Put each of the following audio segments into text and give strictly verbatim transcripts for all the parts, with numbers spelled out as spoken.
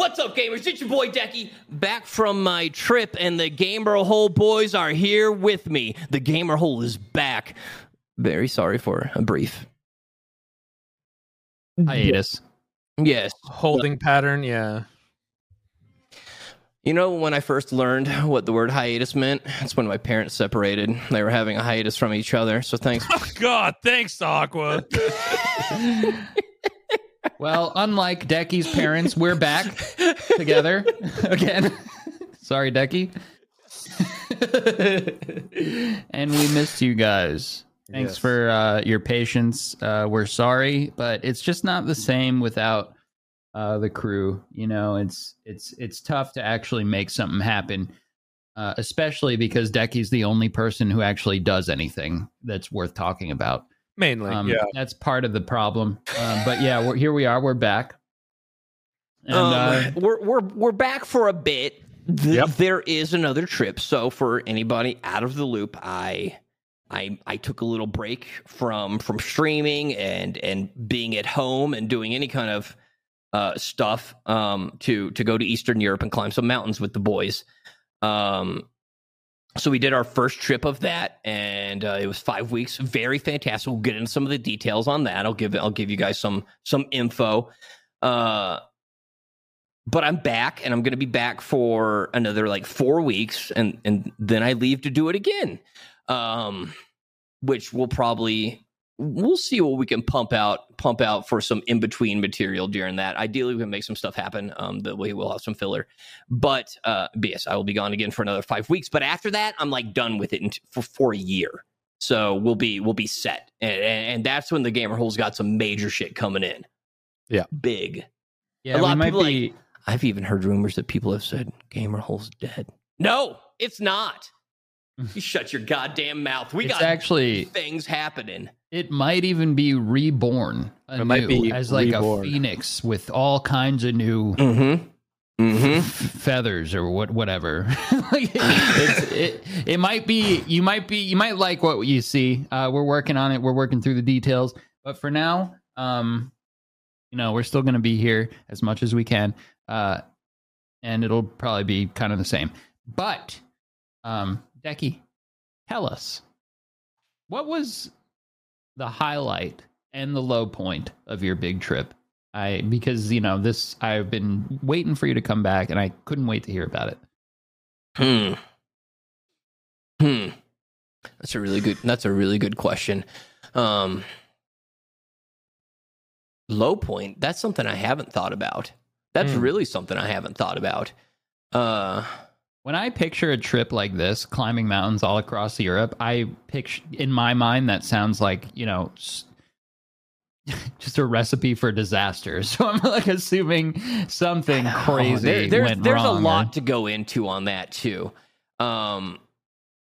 What's up, gamers? It's your boy Decky, back from my trip, and the Gamer Hole boys are here with me. The Gamer Hole is back. Very sorry for a brief hiatus. Yes. Holding but, pattern, yeah. You know, when I first learned what the word hiatus meant, it's when my parents separated. They were having a hiatus from each other, so thanks. Oh, God, thanks to Aqua. Well, unlike Decky's parents, we're back together again. Sorry, Decky. And we missed you guys. Thanks yes. for uh, your patience. Uh, we're sorry, but it's just not the same without uh, the crew. You know, it's it's it's tough to actually make something happen, uh, especially because Decky's the only person who actually does anything that's worth talking about. Mainly, um, yeah. That's part of the problem. Um, but yeah, we're, here we are. We're back. And, um, uh, we're we're we're back for a bit. Th- yep. There is another trip. So for anybody out of the loop, I I I took a little break from from streaming and and being at home and doing any kind of uh, stuff um, to to go to Eastern Europe and climb some mountains with the boys. Um, So we did our first trip of that, and uh, it was five weeks. Very fantastic. We'll get into some of the details on that. I'll give I'll give you guys some some info. Uh, but I'm back, and I'm going to be back for another like four weeks, and and then I leave to do it again, um, which we'll probably we'll see what we can pump out pump out for some in between material during that. Ideally, we can make some stuff happen. Um, that way we'll have some filler. But uh, yes, I will be gone again for another five weeks. But after that, I'm like done with it in t- for for a year. So we'll be we'll be set. And, and that's when the Gamer Hole's got some major shit coming in. Yeah, big. Yeah, a lot of people be... like. I've even heard rumors that people have said Gamer Hole's dead. No, it's not. You shut your goddamn mouth. We it's got actually, things happening. It might even be reborn. Anew, it might be as like reborn. A phoenix with all kinds of new mm-hmm. Mm-hmm. feathers or what, whatever. Like it's, it, it might be. You might be. You might like what you see. Uh, we're working on it. We're working through the details. But for now, um, you know, we're still going to be here as much as we can, uh, and it'll probably be kind of the same. But. Um, Decky, tell us, what was the highlight and the low point of your big trip? I because, you know, this I've been waiting for you to come back, and I couldn't wait to hear about it. Hmm. Hmm. That's a really good that's a really good question. Um, low point, that's something I haven't thought about. That's mm. really something I haven't thought about. Uh When I picture a trip like this, climbing mountains all across Europe, I picture, in my mind, that sounds like, you know, just a recipe for disaster. So I'm like assuming something crazy there, there's, went there's wrong. There's a lot or... to go into on that, too. Um,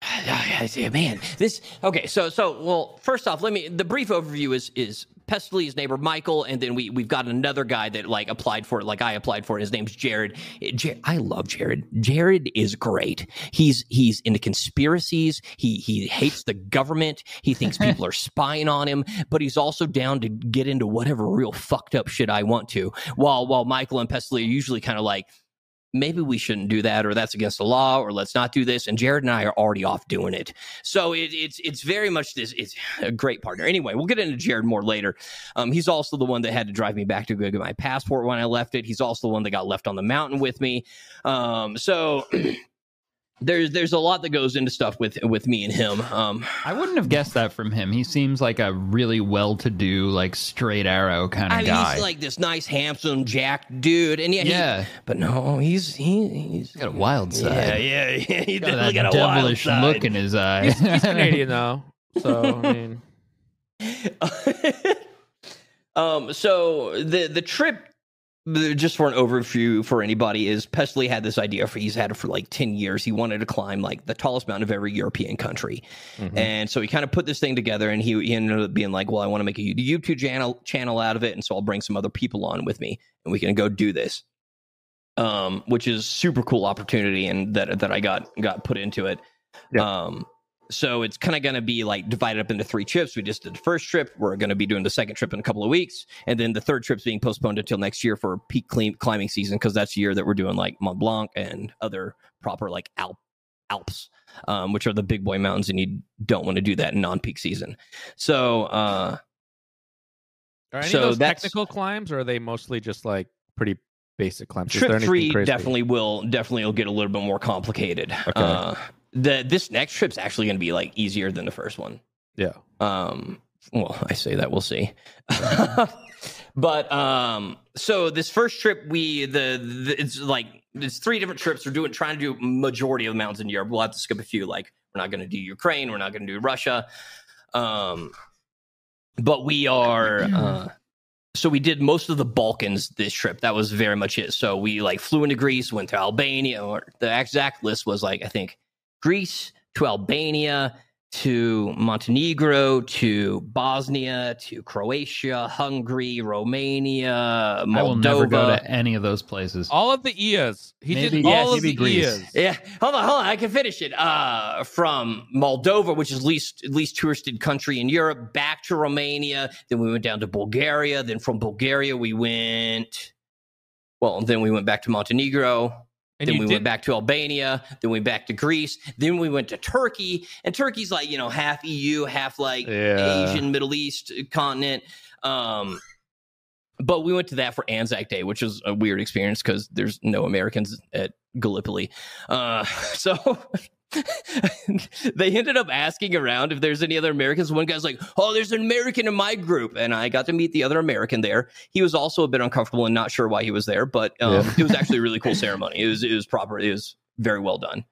man, this. OK, so so well, first off, let me the brief overview is is Pestley's neighbor, Michael, and then we, we've got another guy that, like, applied for it, like I applied for it. His name's Jared. Jared I love Jared. Jared is great. He's he's into conspiracies. He he hates the government. He thinks people are spying on him, but he's also down to get into whatever real fucked up shit I want to. While, while Michael and Pestley are usually kind of like, maybe we shouldn't do that, or that's against the law, or let's not do this. And Jared and I are already off doing it. So it, it's it's very much this. It's a great partner. Anyway, we'll get into Jared more later. Um, he's also the one that had to drive me back to go get my passport when I left it. He's also the one that got left on the mountain with me. Um, so there's there's a lot that goes into stuff with, with me and him. Um, I wouldn't have guessed that from him. He seems like a really well-to-do, like straight arrow kind of I mean, guy. He's like this nice, handsome, jacked dude. And yeah, yeah. He, but no, he's he, he's got a wild side. Yeah, yeah, yeah. He got that got a devilish wild look side. In his eye. He's, he's Canadian though, so I mean. um. So the the trip. Just for an overview for anybody is Pestley had this idea for he's had it for like ten years. He wanted to climb like the tallest mountain of every European country. Mm-hmm. And so he kind of put this thing together, and he, he ended up being like, well, I want to make a YouTube channel channel out of it. And so I'll bring some other people on with me, and we can go do this, um, which is super cool opportunity. And that, that I got, got put into it. Yeah. Um, So it's kind of going to be like divided up into three trips. We just did the first trip. We're going to be doing the second trip in a couple of weeks. And then the third trip's being postponed until next year for peak climbing season, because that's the year that we're doing like Mont Blanc and other proper like Alp, Alps, um, which are the big boy mountains. And you don't want to do that in non-peak season. So uh, are any so of those technical climbs, or are they mostly just like pretty basic climbs? Trip three crazy? definitely will definitely will get a little bit more complicated. Okay. Uh, The, this next trip's actually going to be like easier than the first one. Yeah. Um. Well, I say that, we'll see. But um. So this first trip, we the, the it's like it's three different trips. We're doing trying to do majority of the mountains in Europe. We'll have to skip a few. Like we're not going to do Ukraine. We're not going to do Russia. Um. But we are. Uh, So we did most of the Balkans this trip. That was very much it. So we like flew into Greece, went to Albania. Or the exact list was like I think Greece to Albania to Montenegro to Bosnia to Croatia, Hungary, Romania, Moldova. I will never go to any of those places. All of the E As. He maybe, did yes, all of the Greece. E As. Yeah, hold on, hold on. I can finish it. Uh, from Moldova, which is least least touristed country in Europe, back to Romania. Then we went down to Bulgaria. Then from Bulgaria we went. Well, then we went back to Montenegro. And then we did. went back to Albania, then we back to Greece, then we went to Turkey, and Turkey's like, you know, half E U, half like yeah. Asian, Middle East continent. Um, but we went to that for Anzac Day, which was a weird experience because there's no Americans at Gallipoli. Uh, so they ended up asking around if there's any other Americans. One guy's like, oh, there's an American in my group. And I got to meet the other American there. He was also a bit uncomfortable and not sure why he was there, but um, yeah. It was actually a really cool ceremony. It was it was proper. It was very well done.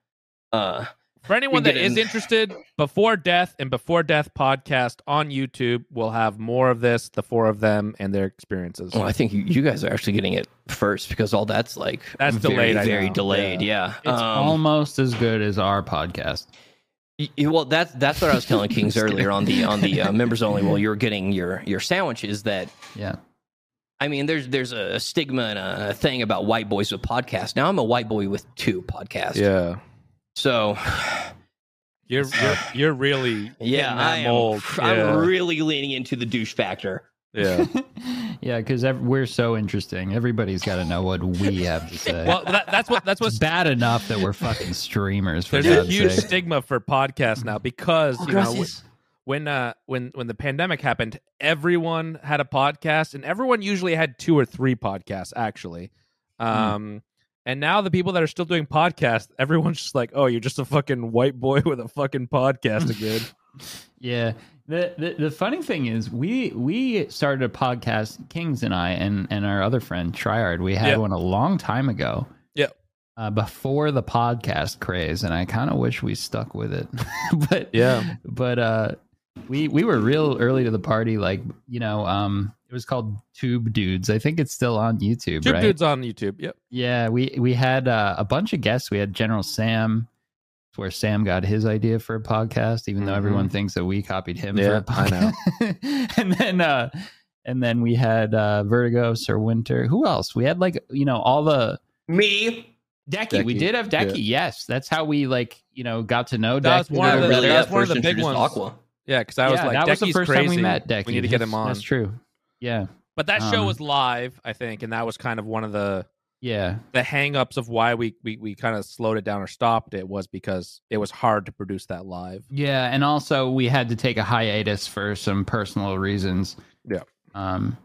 Uh, For anyone that is interested, Before Death and Before Death podcast on YouTube will have more of this, the four of them and their experiences. Well, I think you guys are actually getting it first because all that's like that's very, delayed, very delayed. Yeah, yeah. It's um, almost as good as our podcast. You, well, that's that's what I was telling Kings earlier on the on the uh, members only. Well, you're getting your your sandwich. Is that yeah? I mean, there's there's a stigma and a thing about white boys with podcasts. Now I'm a white boy with two podcasts. Yeah. So you're you're, you're really yeah I am, mold. I'm yeah. really leaning into the douche factor. Yeah, yeah, because ev- we're so interesting. Everybody's got to know what we have to say. Well, that, that's what that's what's it's bad enough that we're fucking streamers. For There's a huge sake. stigma for podcasts now because oh, you know when when, uh, when when the pandemic happened, everyone had a podcast, and everyone usually had two or three podcasts actually. Um, mm. And now the people that are still doing podcasts, everyone's just like, oh, you're just a fucking white boy with a fucking podcast again. Yeah. The, the the funny thing is we we started a podcast, Kings and I, and, and our other friend, Tryhard. We had yeah. one a long time ago. Yeah. Uh, before the podcast craze, and I kind of wish we stuck with it. but yeah. But uh, we, we were real early to the party, like, you know... um. It was called Tube Dudes. I think it's still on YouTube. Tube right? Dudes on YouTube. Yep. Yeah, we we had uh, a bunch of guests. We had General Sam, where Sam got his idea for a podcast, even mm-hmm. though everyone thinks that we copied him. Yeah, for a podcast. I know. and then uh, and then we had uh, Vertigo, Sir Winter. Who else? We had like you know all the me Decky. Decky. We did have Decky. Yeah. Yes, that's how we like you know got to know. That Decky. was one of the, really that was one of the big ones. Aqua. Yeah, because I was yeah, like that Decky's was the first crazy. time we met Decky. We need to get him on. That's true. Yeah, but that um, show was live, I think, and that was kind of one of the yeah the hang-ups of why we, we we kind of slowed it down or stopped it was because it was hard to produce that live. Yeah, and also we had to take a hiatus for some personal reasons. Yeah, um,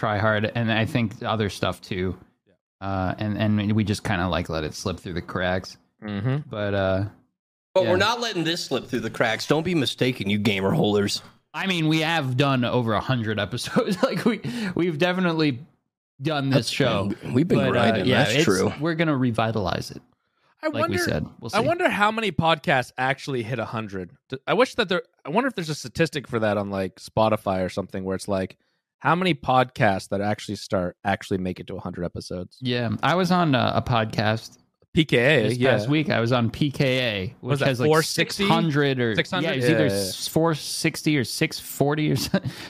try hard, and I think other stuff too. Yeah. Uh, and and we just kind of like let it slip through the cracks. Mm-hmm. But uh, but yeah. we're not letting this slip through the cracks. Don't be mistaken, you gamer holders. I mean, we have done over a hundred episodes. Like we, we've definitely done this that's, show. We've been but, grinding. Uh, yeah, that's true. We're gonna revitalize it. I like wonder. We said. We'll see. I wonder how many podcasts actually hit a hundred. I wish that there. I wonder if there's a statistic for that on like Spotify or something, where it's like how many podcasts that actually start actually make it to a hundred episodes. Yeah, I was on a, a podcast. P K A. This yeah. past week, I was on P K A, which was that, has like six hundred or six hundred? Yeah, it was yeah, either yeah, yeah. four sixty or six forty or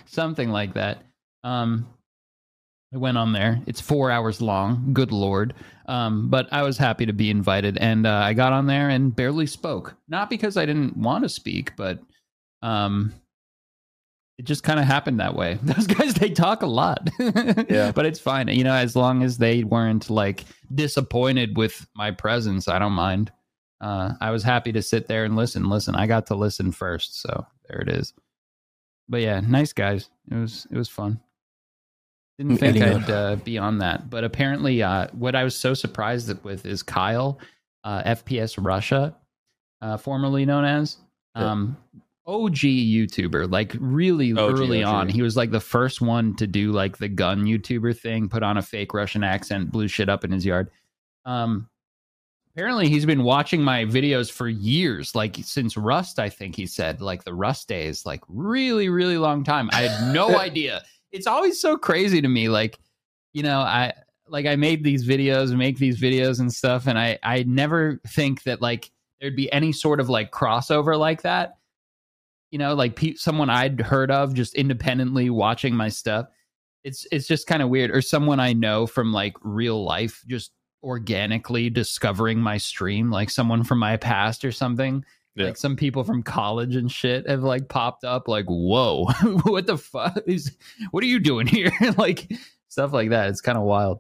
something like that. Um, I went on there. It's four hours long. Good Lord. Um, but I was happy to be invited, and uh, I got on there and barely spoke. Not because I didn't want to speak, but um, it just kind of happened that way. Those guys, they talk a lot. Yeah. But it's fine. You know, as long as they weren't like disappointed with my presence, I don't mind. Uh, I was happy to sit there and listen. Listen, I got to listen first. So there it is. But yeah, nice guys. It was, it was fun. Didn't think I'd uh, be on that, but apparently, uh, what I was so surprised with is Kyle, uh, F P S Russia, uh, formerly known as um, O G YouTuber. Like really O G, early O G. on, he was like the first one to do like the gun YouTuber thing. Put on a fake Russian accent, blew shit up in his yard. Um, apparently, he's been watching my videos for years, like since Rust. I think he said like the Rust days, like really, really long time. I had no idea. It's always so crazy to me. Like, you know, I, like I made these videos and make these videos and stuff. And I, I never think that like there'd be any sort of like crossover like that, you know, like pe- someone I'd heard of just independently watching my stuff. It's, it's just kind of weird. Or someone I know from like real life, just organically discovering my stream, like someone from my past or something. Yeah. Like some people from college and shit have like popped up like, whoa, what the fuck is, what are you doing here? Like stuff like that. It's kind of wild,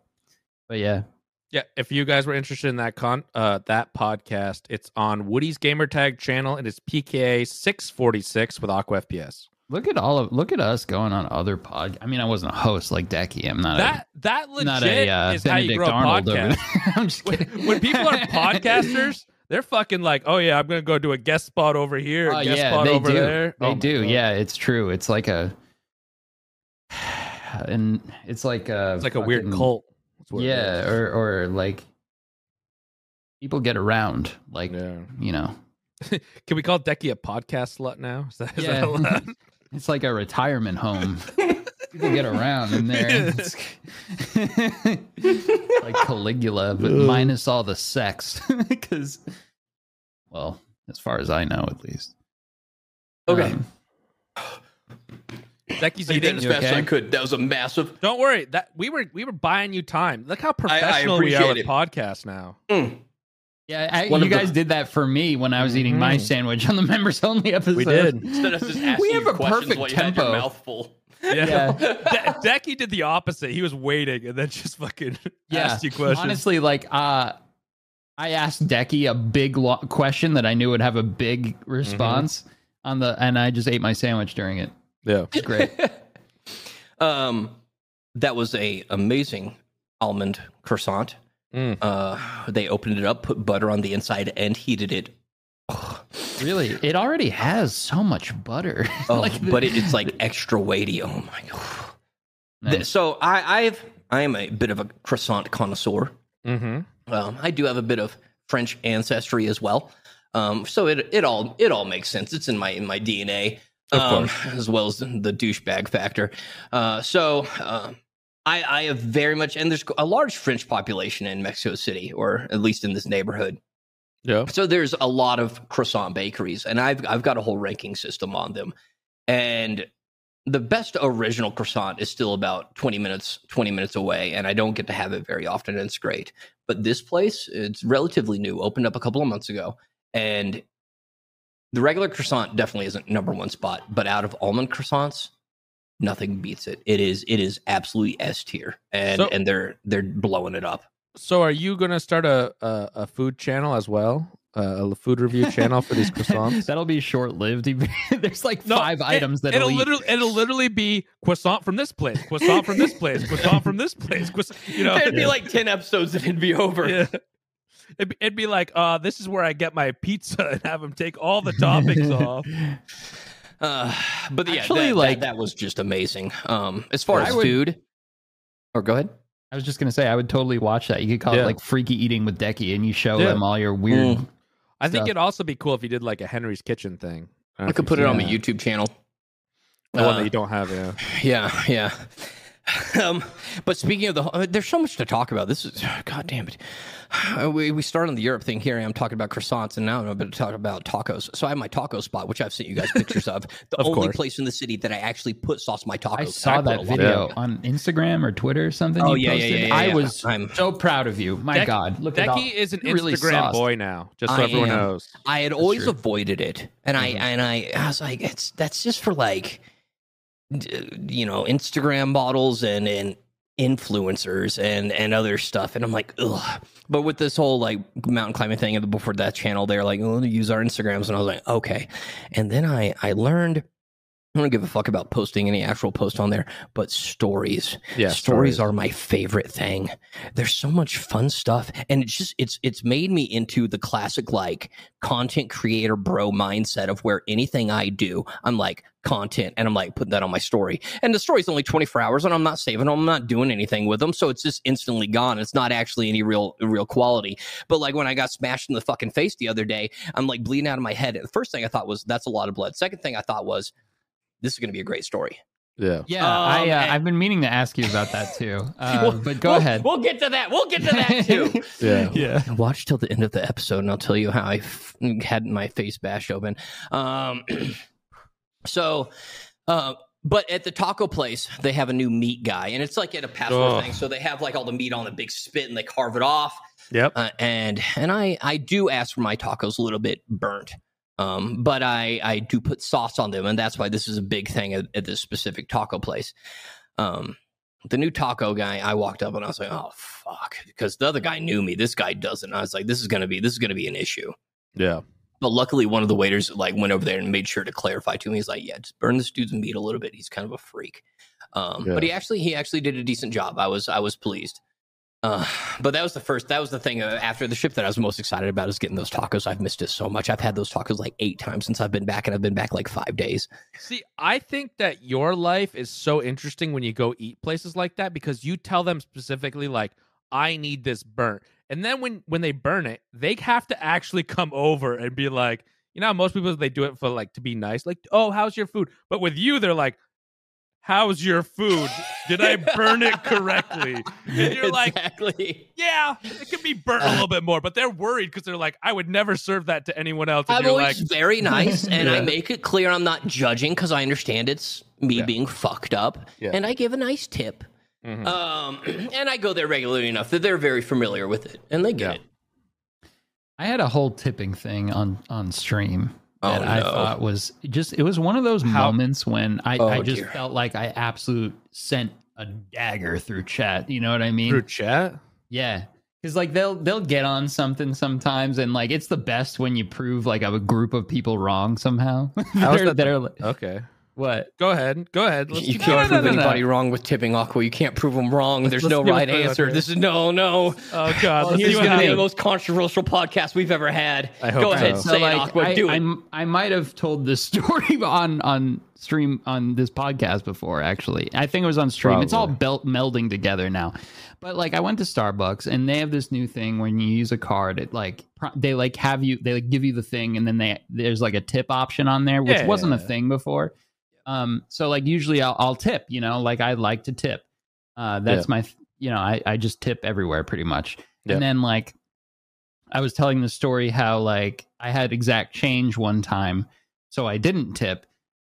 but yeah. Yeah. If you guys were interested in that con, uh, that podcast, it's on Woody's Gamertag channel and it's P K A six forty-six with Aqua F P S. Look at all of, look at us going on other pod. I mean, I wasn't a host like Decky. I'm not that, a, that legit not a, uh, is how you grow a podcast. I'm just kidding. When, when people are podcasters, they're fucking like, oh, yeah, I'm going to go do a guest spot over here. Oh, guest yeah, spot they over do. There. They oh do. Yeah, it's true. It's like a. And it's like a. It's like fucking, a weird cult. Yeah. Or, or like. People get around. Like, yeah. You know. Can we call Decky a podcast slut now? Is that, is yeah. that allowed? It's like a retirement home. People get around in there. It's like Caligula, but minus all the sex. Because, well, as far as I know, at least. Okay. Becky's um, you did as fast as I could. That was a massive. Don't worry. That we were we were buying you time. Look how professional I, I we are with it. Podcasts now. Mm. Yeah, I, you guys the... did that for me when I was eating mm-hmm. my sandwich on the members only episode. We did. Instead of just asking we have you a perfect while you tempo. Had your mouth full. Yeah, yeah. De- Decky did the opposite. He was waiting and then just fucking yeah. asked you questions. Honestly, like uh, I asked Decky a big lo- question that I knew would have a big response mm-hmm. on the, and I just ate my sandwich during it. Yeah, it's great. um, that was a amazing almond croissant. Mm. Uh, they opened it up, put butter on the inside, and heated it. Oh. Really, it already has so much butter. Oh, like the, but it, it's like extra weighty. Oh my god! Nice. So I, I've I am a bit of a croissant connoisseur. Mm-hmm. Um, I do have a bit of French ancestry as well. Um, so it it all it all makes sense. It's in my in my D N A, um, as well as the douchebag factor. Uh, so uh, I I have very much, and there's a large French population in Mexico City, or at least in this neighborhood. Yeah. So there's a lot of croissant bakeries, and I've I've got a whole ranking system on them. And the best original croissant is still about twenty minutes away, and I don't get to have it very often, and it's great. But this place, it's relatively new, opened up a couple of months ago, and the regular croissant definitely isn't number one spot, but out of almond croissants, nothing beats it. It is it is absolutely S tier, and so- and they're they're blowing it up. So are you going to start a, a, a food channel as well? Uh, a food review channel for these croissants? That'll be short-lived. There's like no, five it, items that it'll literally, it'll literally be croissant from this place, croissant from this place, croissant from this place. Croissant, you know, There'd yeah. be like ten episodes and it'd be over. Yeah. It'd, be, it'd be like, uh, this is where I get my pizza and have them take all the toppings off. Uh, but yeah, Actually, that, like, that, that was just amazing. Um, as far as would, food... Or go ahead. I was just going to say, I would totally watch that. You could call yeah. it like Freaky Eating with Decky, and you show yeah. them all your weird mm. I think it'd also be cool if you did like a Henry's Kitchen thing. I, I could put it on that. my YouTube channel. The uh, one that you don't have, yeah. Yeah, yeah. Um, but speaking of the, uh, there's so much to talk about. This is, oh, God damn it. We, we started on the Europe thing here, and I'm talking about croissants, and now I'm about to talk about tacos. So I have my taco spot, which I've sent you guys pictures of. The of only course. place in the city that I actually put sauce my tacos. I saw I that video on Instagram or Twitter or something. Oh, you yeah, posted. Yeah, yeah, yeah. I yeah. was I'm, so proud of you. My De- God. Look Decky at all. is an You're Instagram really boy now, just so I everyone am. knows. I had that's always true. avoided it, and mm-hmm. I and I, I was like, it's that's just for like, you know, Instagram models and, and influencers and, and other stuff. And I'm like, ugh. But with this whole like mountain climbing thing and the Before Death channel, they're like, oh, use our Instagrams. And I was like, okay. And then I, I learned, I don't give a fuck about posting any actual post on there, but stories. Yeah, stories, stories are my favorite thing. There's so much fun stuff. And it's just, it's, it's made me into the classic, like, content creator bro mindset of where anything I do, I'm like, content, and I'm like putting that on my story, and the story's only twenty-four hours, and I'm not saving them, I'm not doing anything with them, so it's just instantly gone. It's not actually any real real quality. But like when I got smashed in the fucking face the other day, I'm like bleeding out of my head, and the first thing I thought was, that's a lot of blood. Second thing I thought was, this is going to be a great story. Yeah, yeah. Um, I, uh, and- I've been meaning to ask you about that too. Uh, we'll, but go we'll, ahead. We'll get to that. We'll get to that too. yeah, yeah. Watch till the end of the episode, and I'll tell you how I f- had my face bashed open. Um, so, uh, but at the taco place, they have a new meat guy, and it's like at a Passover oh. thing. So they have like all the meat on the big spit, and they carve it off. Yep. Uh, and and I I do ask for my tacos a little bit burnt. Um, but I, I do put sauce on them, and that's why this is a big thing at, at this specific taco place. Um, the new taco guy, I walked up and I was like, oh fuck, because the other guy knew me. This guy doesn't. I was like, this is gonna be this is gonna be an issue. Yeah. But luckily, one of the waiters like went over there and made sure to clarify to me. He's like, yeah, just burn this dude's meat a little bit. He's kind of a freak. Um, yeah. But he actually he actually did a decent job. I was I was pleased. Uh, but that was the first, that was the thing uh, after the ship that I was most excited about is getting those tacos. I've missed it so much. I've had those tacos like eight times since I've been back, and I've been back like five days. See, I think that your life is so interesting when you go eat places like that, because you tell them specifically like, I need this burnt. And then when, when they burn it, they have to actually come over and be like, you know, how most people, they do it for like, to be nice. Like, oh, how's your food? But with you, they're like, how's your food? Did I burn it correctly? And you're exactly. like, yeah, it can be burnt a little bit more, but they're worried because they're like, I would never serve that to anyone else. And I'm you're always like, very nice, and yeah. I make it clear I'm not judging because I understand it's me yeah. being fucked up, yeah. and I give a nice tip. Mm-hmm. Um, and I go there regularly enough that they're very familiar with it, and they get yeah. it. I had a whole tipping thing on, on stream. That oh, no. I thought was just, it was one of those How? moments when I, oh, I just dear. felt like I absolute sent a dagger through chat. You know what I mean? Through chat? Yeah. Because like they'll they'll get on something sometimes, and like it's the best when you prove like a group of people wrong somehow. How's that? That are, like, okay. What? Go ahead. Go ahead. Let's you can't no, no, prove no, no, anybody no. wrong with tipping Aqua. You can't prove them wrong. There's let's no right answer. This is no, no. Oh, God. This is going to be the most controversial podcast we've ever had. I hope Go so. ahead. So say like, it, Aqua. I, do I, it. I might have told this story on, on stream on this podcast before, actually. I think it was on stream. Probably. It's all belt melding together now. But like I went to Starbucks, and they have this new thing when you use a card, it like they like have you they like give you the thing, and then they there's like a tip option on there, which yeah. wasn't a thing before. Um, so like usually I'll, I'll tip, you know, like I like to tip, uh, that's yeah. my, you know, I, I just tip everywhere pretty much. Yeah. And then like, I was telling the story how like I had exact change one time, so I didn't tip,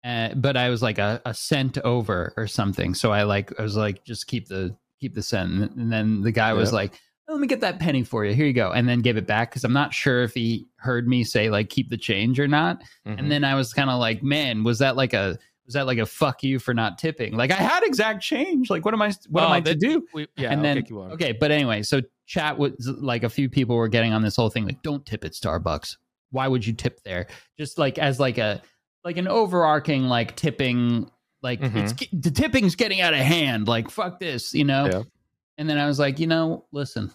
uh, but I was like a, a cent over or something. So I like, I was like, just keep the, keep the cent. And then the guy yeah. was like, let me get that penny for you. Here you go. And then gave it back. Cause I'm not sure if he heard me say like, keep the change or not. Mm-hmm. And then I was kind of like, man, was that like a, was that like a fuck you for not tipping? Like I had exact change. Like what am I? What oh, am I to do? We, yeah, and then okay, but anyway, so chat was like a few people were getting on this whole thing like don't tip at Starbucks. Why would you tip there? Just like as like a like an overarching like tipping like mm-hmm. it's the tipping's getting out of hand. Like fuck this, you know. Yeah. And then I was like, you know, listen,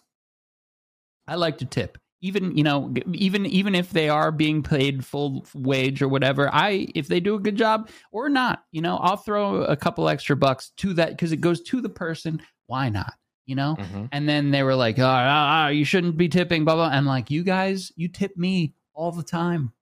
I like to tip. Even, you know, even even if they are being paid full wage or whatever, I if they do a good job or not, you know, I'll throw a couple extra bucks to that because it goes to the person. Why not? You know, mm-hmm. and then they were like, oh, oh, oh, you shouldn't be tipping, blah, blah. And like, you guys, you tip me all the time.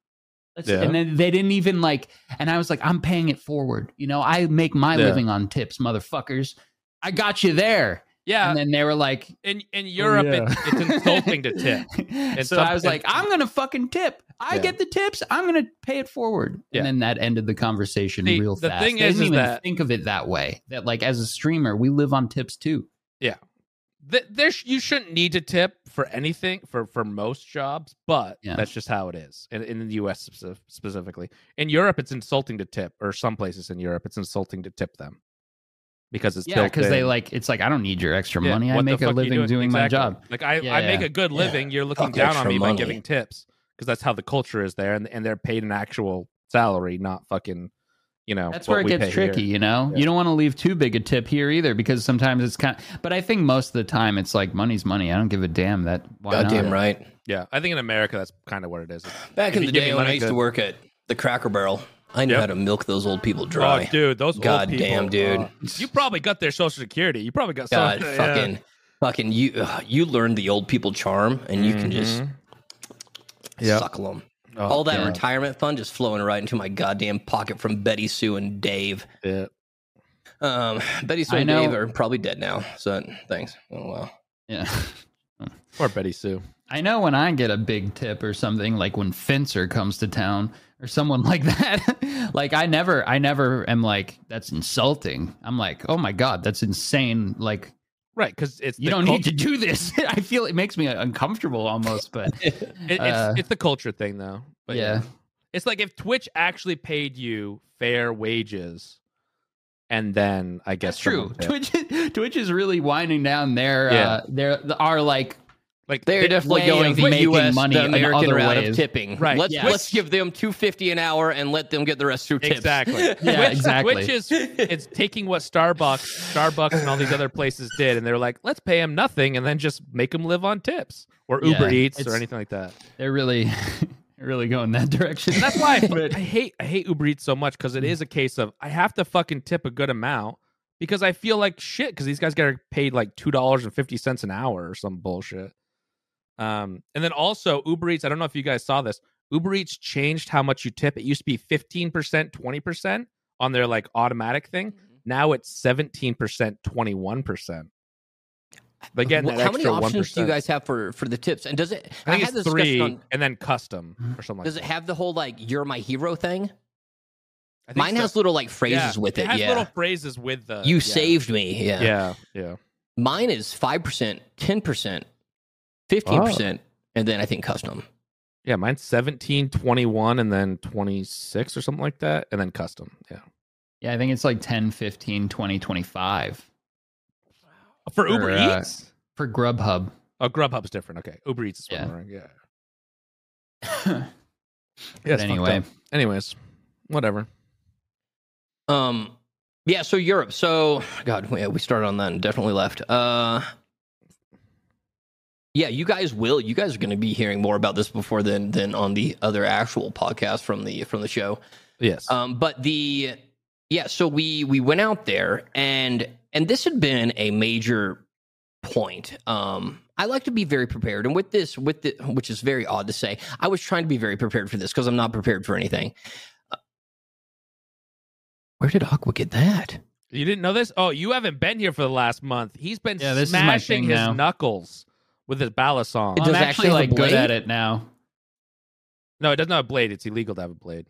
Let's, yeah. And then they didn't even like and I was like, I'm paying it forward. You know, I make my yeah. living on tips, motherfuckers. I got you there. Yeah. And then they were like, in, in Europe, oh, yeah. it, it's insulting to tip. And so I was like, I'm going to fucking tip. I yeah. get the tips. I'm going to pay it forward. Yeah. And then that ended the conversation See, real the fast. The thing they is, didn't is even that, think of it that way. That like as a streamer, we live on tips too. Yeah. There, you shouldn't need to tip for anything for, for most jobs, but yeah. that's just how it is in, in the U S specifically. In Europe, it's insulting to tip, or some places in Europe, it's insulting to tip them because it's yeah, because they like it's like I don't need your extra yeah, money. I make a living doing, doing exactly. my job. Like I, yeah, I yeah. make a good living. Yeah. You're looking Fuck down on me money. by giving tips because that's how the culture is there, and and they're paid an actual salary, not fucking. You know, that's where it gets tricky, here. you know, yeah. you don't want to leave too big a tip here either, because sometimes it's kind of, but I think most of the time it's like money's money. I don't give a damn that. Goddamn right. Yeah. I think in America, that's kind of what it is. Back if in the day when I used good. to work at the Cracker Barrel, I knew yep. how to milk those old people dry. Oh, dude, those God old damn, people. Goddamn, dude. You probably got their social security. You probably got God, some, fucking, yeah. fucking you. Uh, you learned the old people charm and you mm-hmm. can just yep. suckle them. Oh, all that God. retirement fund just flowing right into my goddamn pocket from Betty Sue and Dave. Yeah. Um, Betty Sue I and know. Dave are probably dead now. So thanks. Oh, wow. Yeah. Or Betty Sue. I know when I get a big tip or something, like when Fencer comes to town or someone like that, like I never, I never am like, that's insulting. I'm like, oh my God, that's insane. Like, Right, because it's you don't need to do this. I feel it makes me uncomfortable almost, but it, it's uh, it's the culture thing though. But yeah. yeah, it's like if Twitch actually paid you fair wages, and then I guess that's true. Twitch Twitch is really winding down their yeah. uh, their are like like they're definitely going to U S money the American route ways. of tipping. Right, let's yeah. let's give them two fifty an hour and let them get the rest through tips. Exactly. yeah, Which, exactly. Which is it's taking what Starbucks, Starbucks, and all these other places did, and they're like, let's pay them nothing, and then just make them live on tips or Uber yeah, Eats or anything like that. They're really, they're really going that direction. And that's why I, I hate I hate Uber Eats so much because it is a case of I have to fucking tip a good amount because I feel like shit because these guys get paid like two dollars and fifty cents an hour or some bullshit. Um, and then also Uber Eats, I don't know if you guys saw this, Uber Eats changed how much you tip. It used to be fifteen percent, twenty percent on their like automatic thing. Mm-hmm. Now it's seventeen percent, twenty-one percent. But again, well, how many options one percent. do you guys have for, for the tips? And does it, I think I had it's this three on, and then custom or something. Does like it that. have the whole, like, you're my hero thing? I think Mine so. has little like phrases yeah, with it. It has yeah. little phrases with the, you yeah. saved me. Yeah. Yeah. Yeah. Mine is five percent, ten percent. fifteen percent, oh. and then I think custom. Yeah, mine's seventeen, twenty-one, and then twenty-six or something like that, and then custom, yeah. Yeah, I think it's like ten, fifteen, twenty, twenty-five. For, for Uber uh, Eats? For Grubhub. Oh, Grubhub's different, okay. Uber Eats is yeah. one, right? Yeah. yeah but anyway. Anyways, whatever. Um, Yeah, so Europe. So, God, we, we started on that and definitely left. Uh... Yeah, you guys will. You guys are going to be hearing more about this before then than on the other actual podcast from the from the show. Yes. Um, but the yeah, so we we went out there and and this had been a major point. Um, I like to be very prepared, and with this, with the which is very odd to say, I was trying to be very prepared for this because I'm not prepared for anything. Uh, where did Aqua get that? You didn't know this? Oh, you haven't been here for the last month. He's been yeah, smashing his now. knuckles. With his ballast song. It does I'm actually, actually like good at it now. No, it doesn't have a blade. It's illegal to have a blade.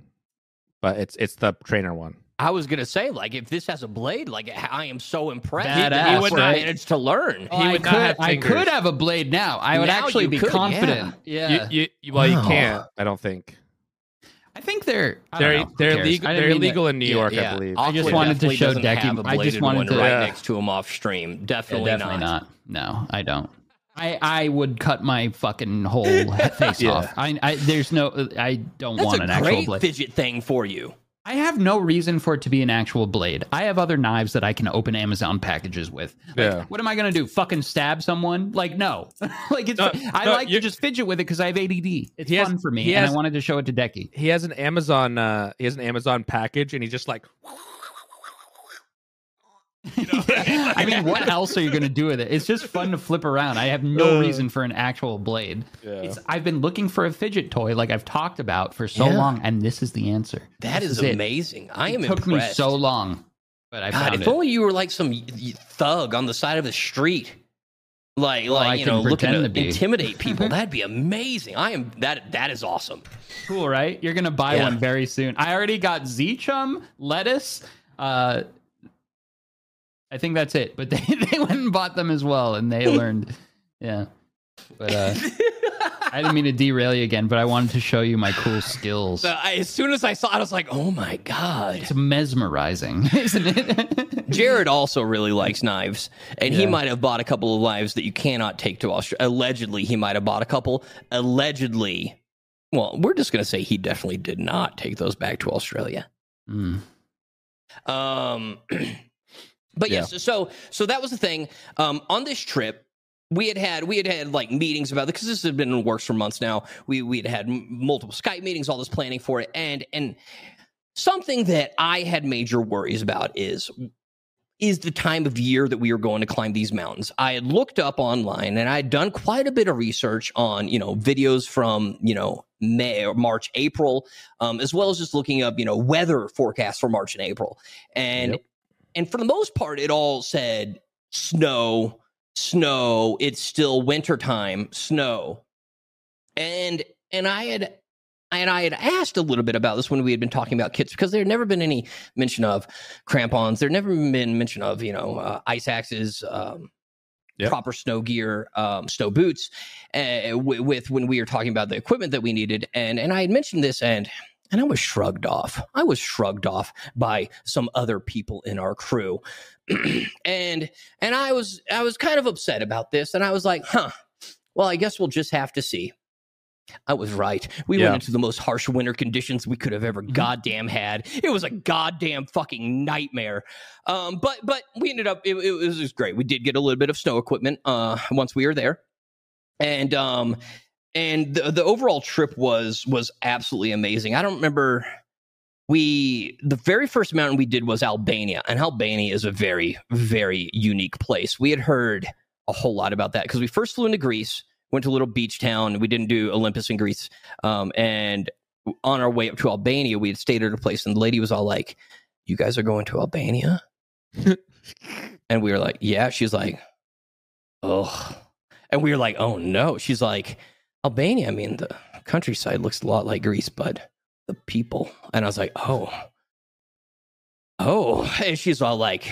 But it's it's the trainer one. I was going to say, like, if this has a blade, like, I am so impressed. Badass, he, he would right? not manage to learn. Oh, he would I, not could, have I could have a blade now. I would now actually be could, confident. Yeah. yeah. You, you, you, well, you oh. can't, I don't think. I think they're I they're know, they're, legal, they're illegal that, in New York, yeah, yeah. I believe. I just Awkward wanted to show Decky. I just wanted to. Right next to him off stream. Definitely not. No, I don't. I, I would cut my fucking whole face yeah. off. I, I there's no I don't That's want an actual blade. That's a great fidget thing for you. I have no reason for it to be an actual blade. I have other knives that I can open Amazon packages with. Like, yeah. What am I gonna do? Fucking stab someone? Like no. like it's. No, I no, like to just fidget with it because I have A D D. It's fun has, for me, has, and I wanted to show it to Decky. He has an Amazon. Uh, he has an Amazon package, and he just like. You know, like, I mean, what else are you going to do with it? It's just fun to flip around. I have no uh, reason for an actual blade. Yeah. It's, I've been looking for a fidget toy like I've talked about for so yeah. long, and this is the answer. That this is, is amazing. It. I am it took impressed. me so long, But I God, if it. only you were like some thug on the side of the street, like well, like I you know, looking to, to intimidate people. That'd be amazing. I am that. That is awesome. Cool, right? You're gonna buy yeah. one very soon. I already got zechum, lettuce. Uh, I think that's it. But they they went and bought them as well, and they learned. Yeah, but uh, I didn't mean to derail you again, but I wanted to show you my cool skills. So I, as soon as I saw it, I was like, oh my God. It's mesmerizing, isn't it? Jared also really likes knives, and yeah. he might have bought a couple of knives that you cannot take to Australia. Allegedly, he might have bought a couple. Allegedly. Well, we're just going to say he definitely did not take those back to Australia. Mm. Um, But yeah. yes, so so that was the thing. Um, on this trip, We had had we had had like meetings about it because this had been in the works for months now. We we had had multiple Skype meetings, all this planning for it, and and something that I had major worries about is is the time of year that we were going to climb these mountains. I had looked up online and I had done quite a bit of research on you know videos from you know May or March, April, um, as well as just looking up you know weather forecasts for March and April, and yep. and for the most part, it all said snow. Snow, it's still wintertime, snow. And and I had and I had asked a little bit about this when we had been talking about kits, because there had never been any mention of crampons. There had never been mention of, you know, uh, ice axes, um, yep. proper snow gear, um, snow boots, uh, w- with when we were talking about the equipment that we needed. And and I had mentioned this, and and I was shrugged off. I was shrugged off by some other people in our crew. and and I was I was kind of upset about this, and I was like, huh, well, I guess we'll just have to see. I was right. We yeah. went into the most harsh winter conditions we could have ever goddamn had. It was a goddamn fucking nightmare. Um, but but we ended up, it, it, was, it was great. We did get a little bit of snow equipment uh, once we were there. And um, and the, the overall trip was was absolutely amazing. I don't remember... We, the very first mountain we did was Albania, and Albania is a very, very unique place. We had heard a whole lot about that because we first flew into Greece, went to a little beach town. We didn't do Olympus in Greece. Um, and on our way up to Albania, we had stayed at a place, and the lady was all like, "You guys are going to Albania?" And we were like, "Yeah." She's like, "Ugh." And we were like, "Oh no." She's like, "Albania, I mean, the countryside looks a lot like Greece, but the people." And I was like, oh, oh, and she's all like,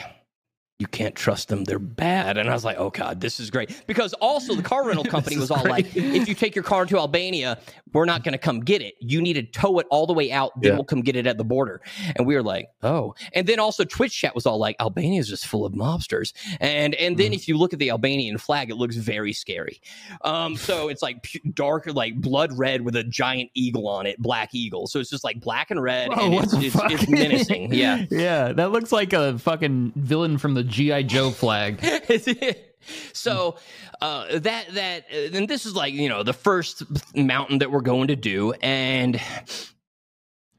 "You can't trust them. They're bad." And I was like, oh God, this is great. Because also the car rental company was all great. Like, if you take your car to Albania, we're not going to come get it. You need to tow it all the way out. Then yeah. we'll come get it at the border. And we were like, oh, and then also Twitch chat was all like, "Albania is just full of mobsters." And, and then mm. if you look at the Albanian flag, it looks very scary. Um, so it's like dark, like blood red with a giant eagle on it, black eagle. So it's just like black and red. Whoa, and it's, it's, it's menacing. Yeah. Yeah. That looks like a fucking villain from the G I Joe flag. So uh, that that then this is like you know the first mountain that we're going to do, and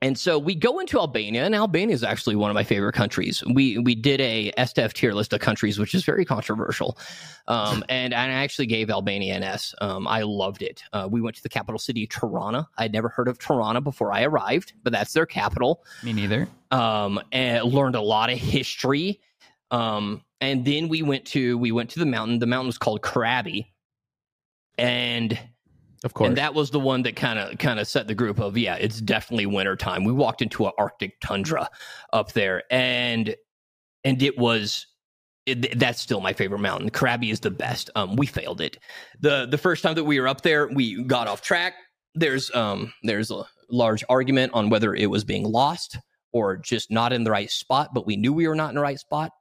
and so we go into Albania, and Albania is actually one of my favorite countries. We we did a S T F tier list of countries, which is very controversial, um, and, and I actually gave Albania an S. Um, I loved it. Uh, we went to the capital city, Tirana. I'd never heard of Tirana before I arrived, but that's their capital. Me neither. Um, and learned a lot of history. Um, and then we went to, we went to the mountain. The mountain was called Krabi. And of course, and that was the one that kind of, kind of set the group of, yeah, it's definitely wintertime. We walked into an Arctic tundra up there, and, and it was, it, that's still my favorite mountain. Krabi is the best. Um, we failed it. The, the first time that we were up there, we got off track. There's, um, there's a large argument on whether it was being lost or just not in the right spot, but we knew we were not in the right spot.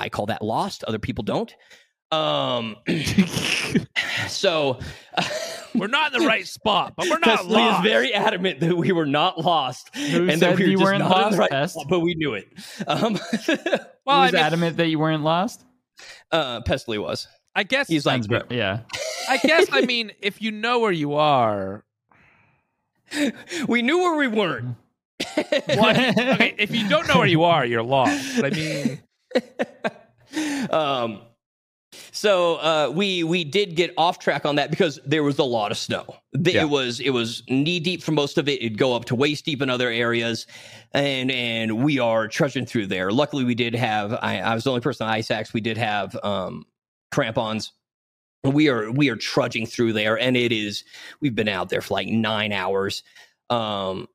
I call that lost. Other people don't. Um, so uh, we're not in the right spot, but we're not Pestley lost. Is very adamant that we were not lost, Who and that we were just weren't not lost, in the right Pest? Spot, but we knew it. Um, well, Who's I mean, adamant that you weren't lost? Uh, Pestley was. I guess he's like, bro. Yeah. I guess I mean, if you know where you are, we knew where we weren't. What? Okay, if you don't know where you are, you're lost. But I mean. um So uh, we we did get off track on that because there was a lot of snow. The, yeah. It was it was knee deep for most of it. It'd go up to waist deep in other areas, and and we are trudging through there. Luckily, we did have. I, I was the only person on ice axe. We did have um, crampons. We are we are trudging through there, and it is. We've been out there for like nine hours. Um,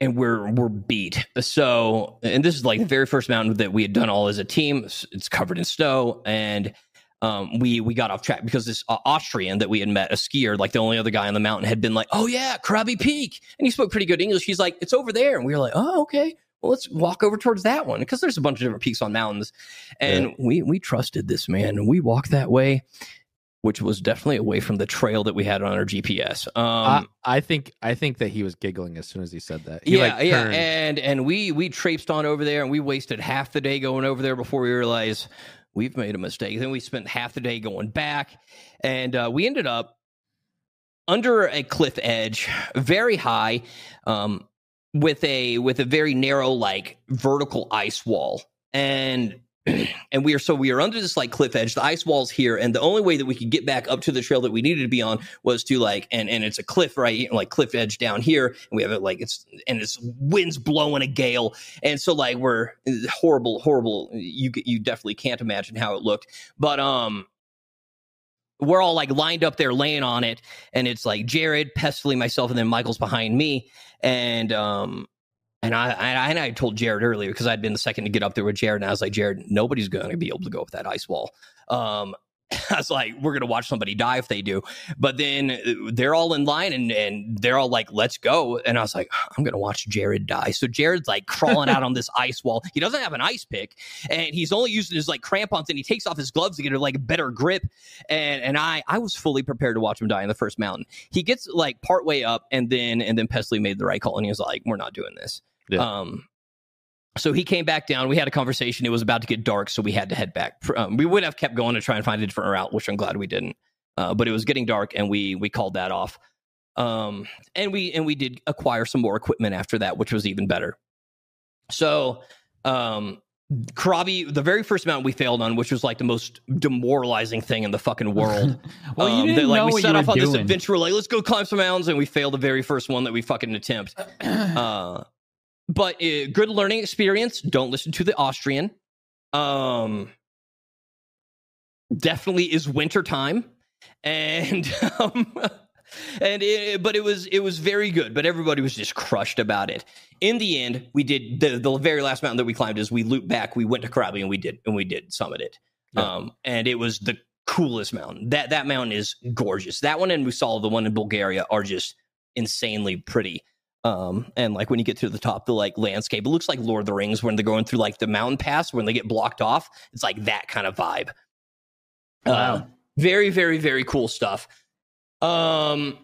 And we're we're beat. So, and this is like the very first mountain that we had done all as a team. It's covered in snow, and um, we we got off track because this uh, Austrian that we had met, a skier, like the only other guy on the mountain, had been like, "Oh yeah, Krabi Peak," and he spoke pretty good English. He's like, "It's over there," and we were like, "Oh okay, well let's walk over towards that one," because there's a bunch of different peaks on mountains, and yeah. we we trusted this man, and we walked that way, which was definitely away from the trail that we had on our G P S. Um, I, I think I think that he was giggling as soon as he said that. He yeah, like yeah, and and we we traipsed on over there, and we wasted half the day going over there before we realized we've made a mistake. Then we spent half the day going back, and uh, we ended up under a cliff edge, very high, um, with a with a very narrow like vertical ice wall, and. And we are so we are under this like cliff edge. The ice wall's here, and the only way that we could get back up to the trail that we needed to be on was to like and and it's a cliff right like cliff edge down here, and we have it like it's and it's winds blowing a gale, and so like we're horrible, horrible. You you definitely can't imagine how it looked, but um. We're all like lined up there laying on it, and it's like Jared, Pestley, myself, and then Michael's behind me, and um. And I, I and I told Jared earlier because I'd been the second to get up there with Jared, and I was like, Jared, nobody's going to be able to go up that ice wall. Um, I was like, we're going to watch somebody die if they do. But then they're all in line, and and they're all like, let's go. And I was like, I'm going to watch Jared die. So Jared's like crawling out on this ice wall. He doesn't have an ice pick, and he's only using his like crampons, and he takes off his gloves to get a like better grip. And and I I was fully prepared to watch him die in the first mountain. He gets like partway up, and then and then Pestley made the right call, and he was like, we're not doing this. Yeah. Um, so he came back down. We had a conversation. It was about to get dark, so we had to head back. Um, we would have kept going to try and find a different route, which I'm glad we didn't. Uh, but it was getting dark, and we we called that off. Um, and we and we did acquire some more equipment after that, which was even better. So, um, Krabi, the very first mountain we failed on, which was like the most demoralizing thing in the fucking world. well, um, you didn't that, like, know we what set you off were on doing. This adventure, like let's go climb some mountains, and we failed the very first one that we fucking attempt. Uh, But uh, good learning experience. Don't listen to the Austrian. Um, definitely is winter time, and um, and it, but it was it was very good. But everybody was just crushed about it. In the end, we did the, the very last mountain that we climbed is we looped back. We went to Krabi and we did and we did summit it. Yeah. Um, and it was the coolest mountain. That that mountain is gorgeous. That one in Musala, the one in Bulgaria, are just insanely pretty. Um, and like when you get to the top, the like landscape, it looks like Lord of the Rings when they're going through like the mountain pass, when they get blocked off, it's like that kind of vibe. Wow. Uh, very, very, very cool stuff. Um,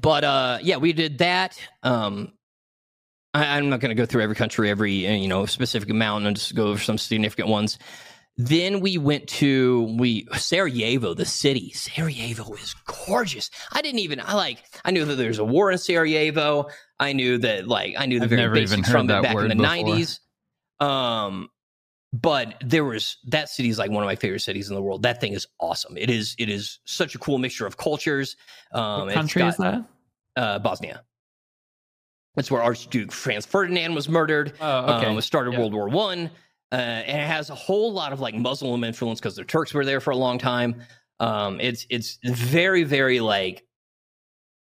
but, uh, yeah, we did that. Um, I, I'm not going to go through every country, every, you know, specific mountain and just go over some significant ones. Then we went to we Sarajevo, the city. Sarajevo is gorgeous. I didn't even I like I knew that there's a war in Sarajevo. I knew that like I knew the I've very basics from it back in the before. nineties. Um, but there was that city is like one of my favorite cities in the world. That thing is awesome. It is it is such a cool mixture of cultures. Um, what country got, is that? Uh, Bosnia. That's where Archduke Franz Ferdinand was murdered. Oh, okay. Um, it started yeah. World War One. Uh, and it has a whole lot of like Muslim influence because the Turks were there for a long time. Um, it's it's very, very like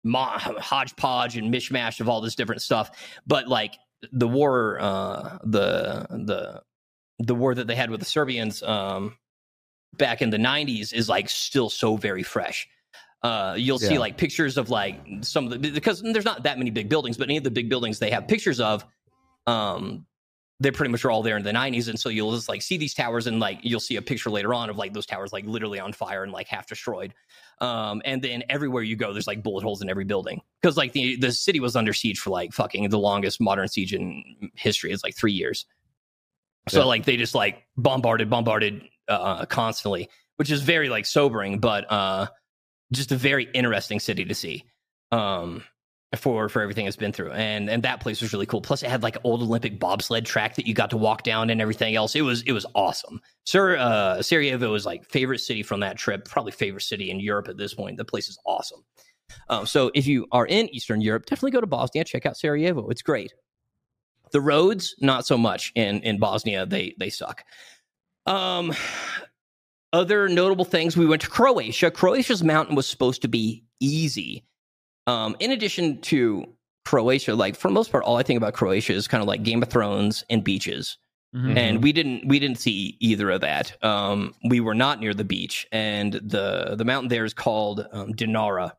mo- hodgepodge and mishmash of all this different stuff. But like the war, uh, the the the war that they had with the Serbians um, back in the nineties is like still so very fresh. Uh, you'll yeah. see like pictures of like some of the because there's not that many big buildings, but any of the big buildings they have pictures of. Um, They pretty much are all there in the nineties, and so you'll just like see these towers, and like you'll see a picture later on of like those towers like literally on fire and like half destroyed. Um, and then everywhere you go, there's like bullet holes in every building because like the the city was under siege for like fucking the longest modern siege in history is like three years. So yeah. like they just like bombarded, bombarded uh, constantly, which is very like sobering, but uh, just a very interesting city to see. Um, for for everything it's been through, and and that place was really cool. Plus, it had like old Olympic bobsled track that you got to walk down and everything else. It was it was awesome. Sir, uh, Sarajevo was like favorite city from that trip, probably favorite city in Europe at this point. The place is awesome. Um, so if you are in Eastern Europe, definitely go to Bosnia. Check out Sarajevo; it's great. The roads, not so much in in Bosnia. They they suck. Um, other notable things: we went to Croatia. Croatia's mountain was supposed to be easy. Um, in addition to Croatia, like for the most part, all I think about Croatia is kind of like Game of Thrones and beaches. Mm-hmm. And we didn't we didn't see either of that. Um, we were not near the beach, and the the mountain there is called um, Dinara.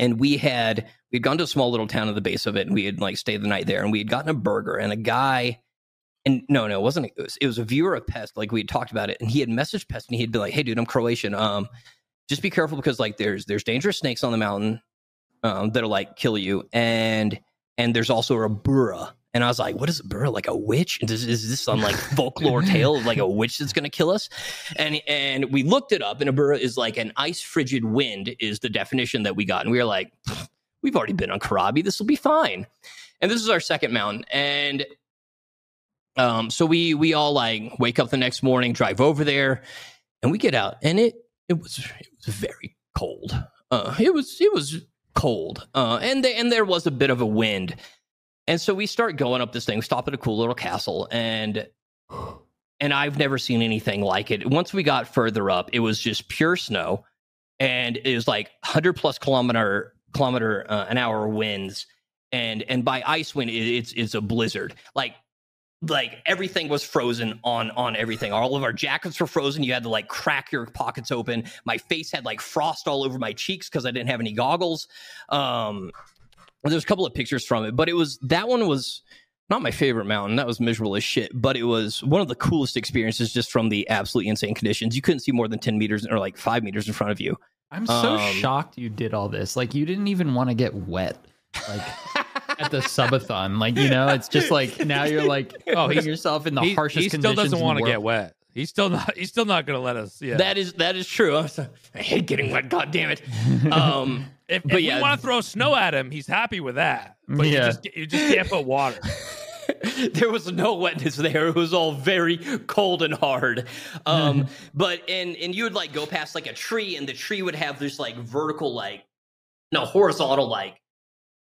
And we had we'd gone to a small little town at the base of it, and we had like stayed the night there, and we had gotten a burger, and a guy, and no, no, it wasn't. It was, it was a viewer of Pest. Like we had talked about it, and he had messaged Pest, and he'd be like, "Hey, dude, I'm Croatian. Um, just be careful because like there's there's dangerous snakes on the mountain." Um, that'll like kill you, and and there's also a bura, and I was like, what is a bura? Like a witch? Is, is this some like folklore tale of like a witch that's going to kill us? And and we looked it up, and a bura is like an ice frigid wind is the definition that we got, and we were like, we've already been on Krabi, this will be fine. And this is our second mountain, and um, so we we all like wake up the next morning, drive over there, and we get out, and it it was it was very cold. Uh, it was it was. cold uh and the, and there was a bit of a wind, and so we start going up this thing. We stop at a cool little castle, and and I've never seen anything like it. Once we got further up, it was just pure snow, and it was like one hundred plus kilometer kilometer uh, an hour winds, and and by ice wind it, it's it's a blizzard. Like like everything was frozen on on everything. All of our jackets were frozen. You had to like crack your pockets open. My face had like frost all over my cheeks because I didn't have any goggles. Um, there's a couple of pictures from it, but it was that one was not my favorite mountain. That was miserable as shit, but it was one of the coolest experiences just from the absolutely insane conditions. You couldn't see more than ten meters or like five meters in front of you. I'm so um, shocked you did all this. Like you didn't even want to get wet. Like at the subathon, like, you know, it's just like now you're like, oh, he's yourself in the he, harshest he still conditions doesn't want to get wet. He's still not he's still not gonna let us. Yeah, that is that is true. I, was, I hate getting wet, god damn it. Um if, but if yeah. you want to throw snow at him, he's happy with that, but yeah. you just you just can't put water. There was no wetness there. It was all very cold and hard. Um but and and you would like go past like a tree, and the tree would have this like vertical like no horizontal like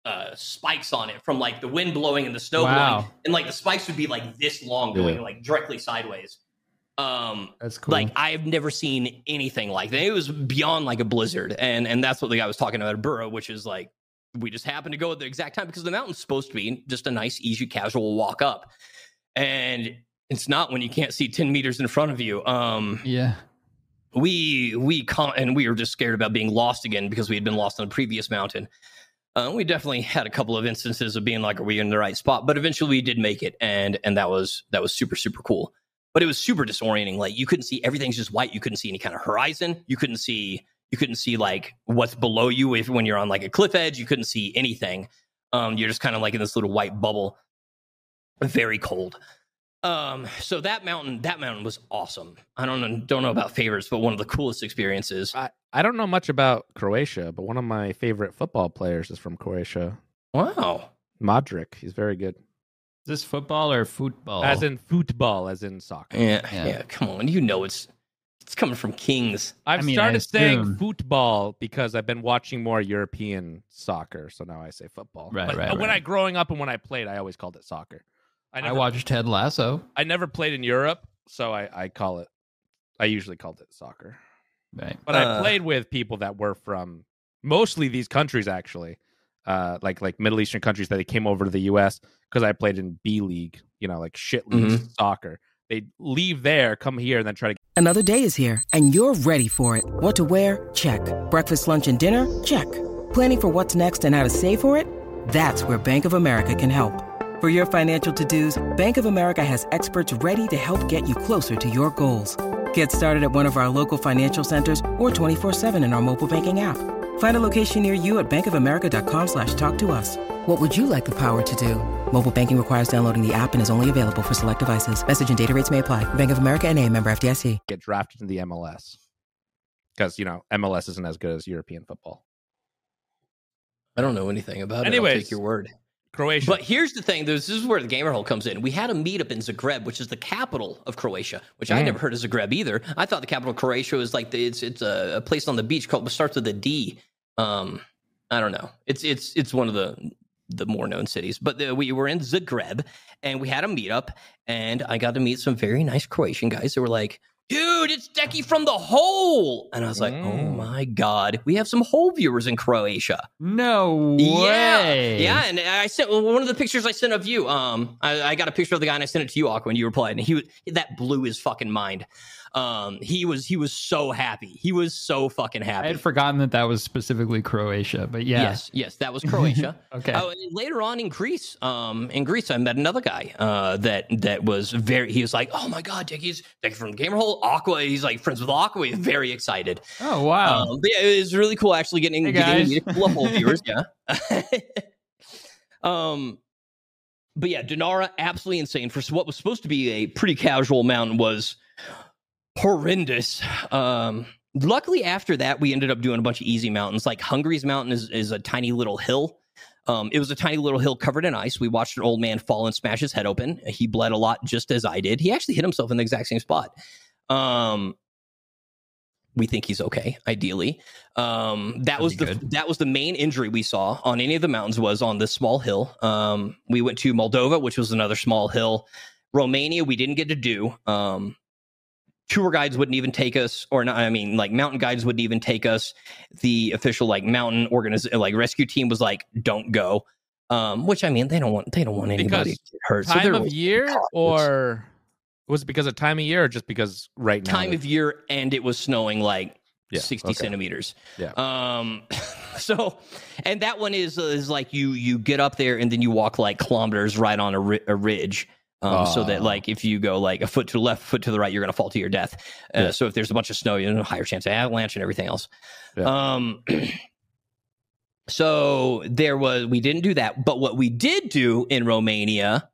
Uh, spikes on it from like the wind blowing and the snow wow. blowing, and like the spikes would be like this long, going yeah. like directly sideways. Um, that's cool. Like I've never seen anything like that. It was beyond like a blizzard, and and that's what the guy was talking about, Burra, which is like we just happened to go at the exact time because the mountain's supposed to be just a nice, easy, casual walk up, and it's not when you can't see ten meters in front of you. Um, yeah. We we con- and we were just scared about being lost again because we had been lost on the previous mountain. Uh, we definitely had a couple of instances of being like, are we in the right spot? But eventually we did make it, and and that was that was super, super cool. But it was super disorienting. Like you couldn't see, everything's just white. You couldn't see any kind of horizon. You couldn't see you couldn't see like what's below you if when you're on like a cliff edge. You couldn't see anything. Um, you're just kind of like in this little white bubble. Very cold. Um, so that mountain, that mountain was awesome. I don't know, don't know about favorites, but one of the coolest experiences. I, I don't know much about Croatia, but one of my favorite football players is from Croatia. Wow. Modric. He's very good. Is this football or football? As in football, as in soccer. Yeah. Yeah. yeah come on. You know, it's, it's coming from Kings. I've I mean, started saying football because I've been watching more European soccer. So now I say football. Right. But right, when right. I growing up and when I played, I always called it soccer. I, never, I watched Ted Lasso. I never played in Europe, so I, I call it. I usually called it soccer, right? But uh, I played with people that were from mostly these countries, actually, uh, like like Middle Eastern countries that they came over to the U S because I played in B League, you know, like shit league mm-hmm. soccer. They leave there, come here, and then try to. Another day is here, and you're ready for it. What to wear? Check. Breakfast, lunch, and dinner? Check. Planning for what's next and how to save for it? That's where Bank of America can help. For your financial to-dos, Bank of America has experts ready to help get you closer to your goals. Get started at one of our local financial centers or twenty-four seven in our mobile banking app. Find a location near you at bankofamerica.com slash talk to us. What would you like the power to do? Mobile banking requires downloading the app and is only available for select devices. Message and data rates may apply. Bank of America N A, member F D I C. Get drafted to the M L S because, you know, M L S isn't as good as European football. I don't know anything about Anyways, it. I'll take your word. Croatia. But here's the thing. This is where the Gamer Hole comes in. We had a meetup in Zagreb, which is the capital of Croatia, which mm. I never heard of Zagreb either. I thought the capital of Croatia was like the, it's it's a, a place on the beach called, starts with a D. Um, I don't know. It's it's it's one of the the more known cities. But the, we were in Zagreb, and we had a meetup, and I got to meet some very nice Croatian guys that were like, dude, it's Decky from the Hole. And I was like, mm. oh my God, we have some Hole viewers in Croatia. No way. Yeah. Yeah. And I sent one of the pictures I sent of you. Um, I, I got a picture of the guy and I sent it to you, Aqua, and you replied. And he that blew his fucking mind. Um, he was he was so happy. He was so fucking happy. I had forgotten that that was specifically Croatia, but yeah. Yes, yes, that was Croatia. Okay. Uh, later on in Greece, um, in Greece, I met another guy uh, that that was very. He was like, "Oh my God, Decky's Decky from the Gamer Hole, Aqua." He's like friends with Aqua. He's very excited. Oh wow! Um, yeah, it was really cool actually getting hey getting meet a couple of Hole viewers. Yeah. um. But yeah, Dinara, absolutely insane. For what was supposed to be a pretty casual mountain was horrendous. Um, luckily, after that, we ended up doing a bunch of easy mountains. Like Hungary's mountain is, is a tiny little hill. Um, it was a tiny little hill covered in ice. We watched an old man fall and smash his head open. He bled a lot, just as I did. He actually hit himself in the exact same spot. Um, we think he's okay, ideally. Um, that That'd was the good. that was the main injury we saw on any of the mountains, was on this small hill. Um, we went to Moldova, which was another small hill. Romania, we didn't get to do. Um, Tour guides wouldn't even take us, or not, I mean, like mountain guides wouldn't even take us. The official like mountain organiz like rescue team was like, "Don't go," um, which I mean, they don't want they don't want anybody because to get hurt. Time so of year, cautious. Or was it because of time of year, or just because right now? Time they... of year, and it was snowing like yeah, sixty okay. centimeters. Yeah. Um. So, and that one is is like you you get up there and then you walk like kilometers right on a, ri- a ridge. Um, so that, like, if you go, like, a foot to the left, foot to the right, you're going to fall to your death. Uh, yeah. So if there's a bunch of snow, you have a higher chance of avalanche and everything else. Yeah. Um, so there was, we didn't do that. But what we did do in Romania,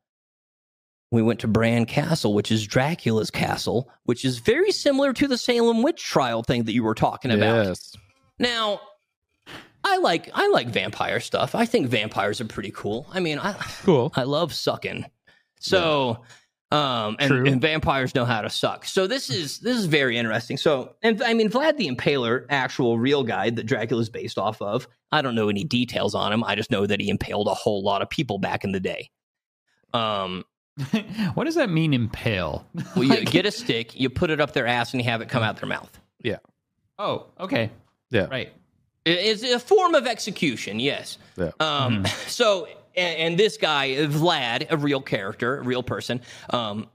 we went to Bran Castle, which is Dracula's castle, which is very similar to the Salem witch trial thing that you were talking about. Yes. Now, I like, I like vampire stuff. I think vampires are pretty cool. I mean, I cool. I love sucking. So, um, and, and vampires know how to suck. So this is this is very interesting. So, and I mean, Vlad the Impaler, actual real guy that Dracula is based off of. I don't know any details on him. I just know that he impaled a whole lot of people back in the day. Um, what does that mean, impale? Well, you get a stick, you put it up their ass, and you have it come out their mouth. Yeah. Oh, okay. Yeah. Right. It's a form of execution. Yes. Yeah. Um. Mm. So. And this guy, Vlad, a real character, a real person, um,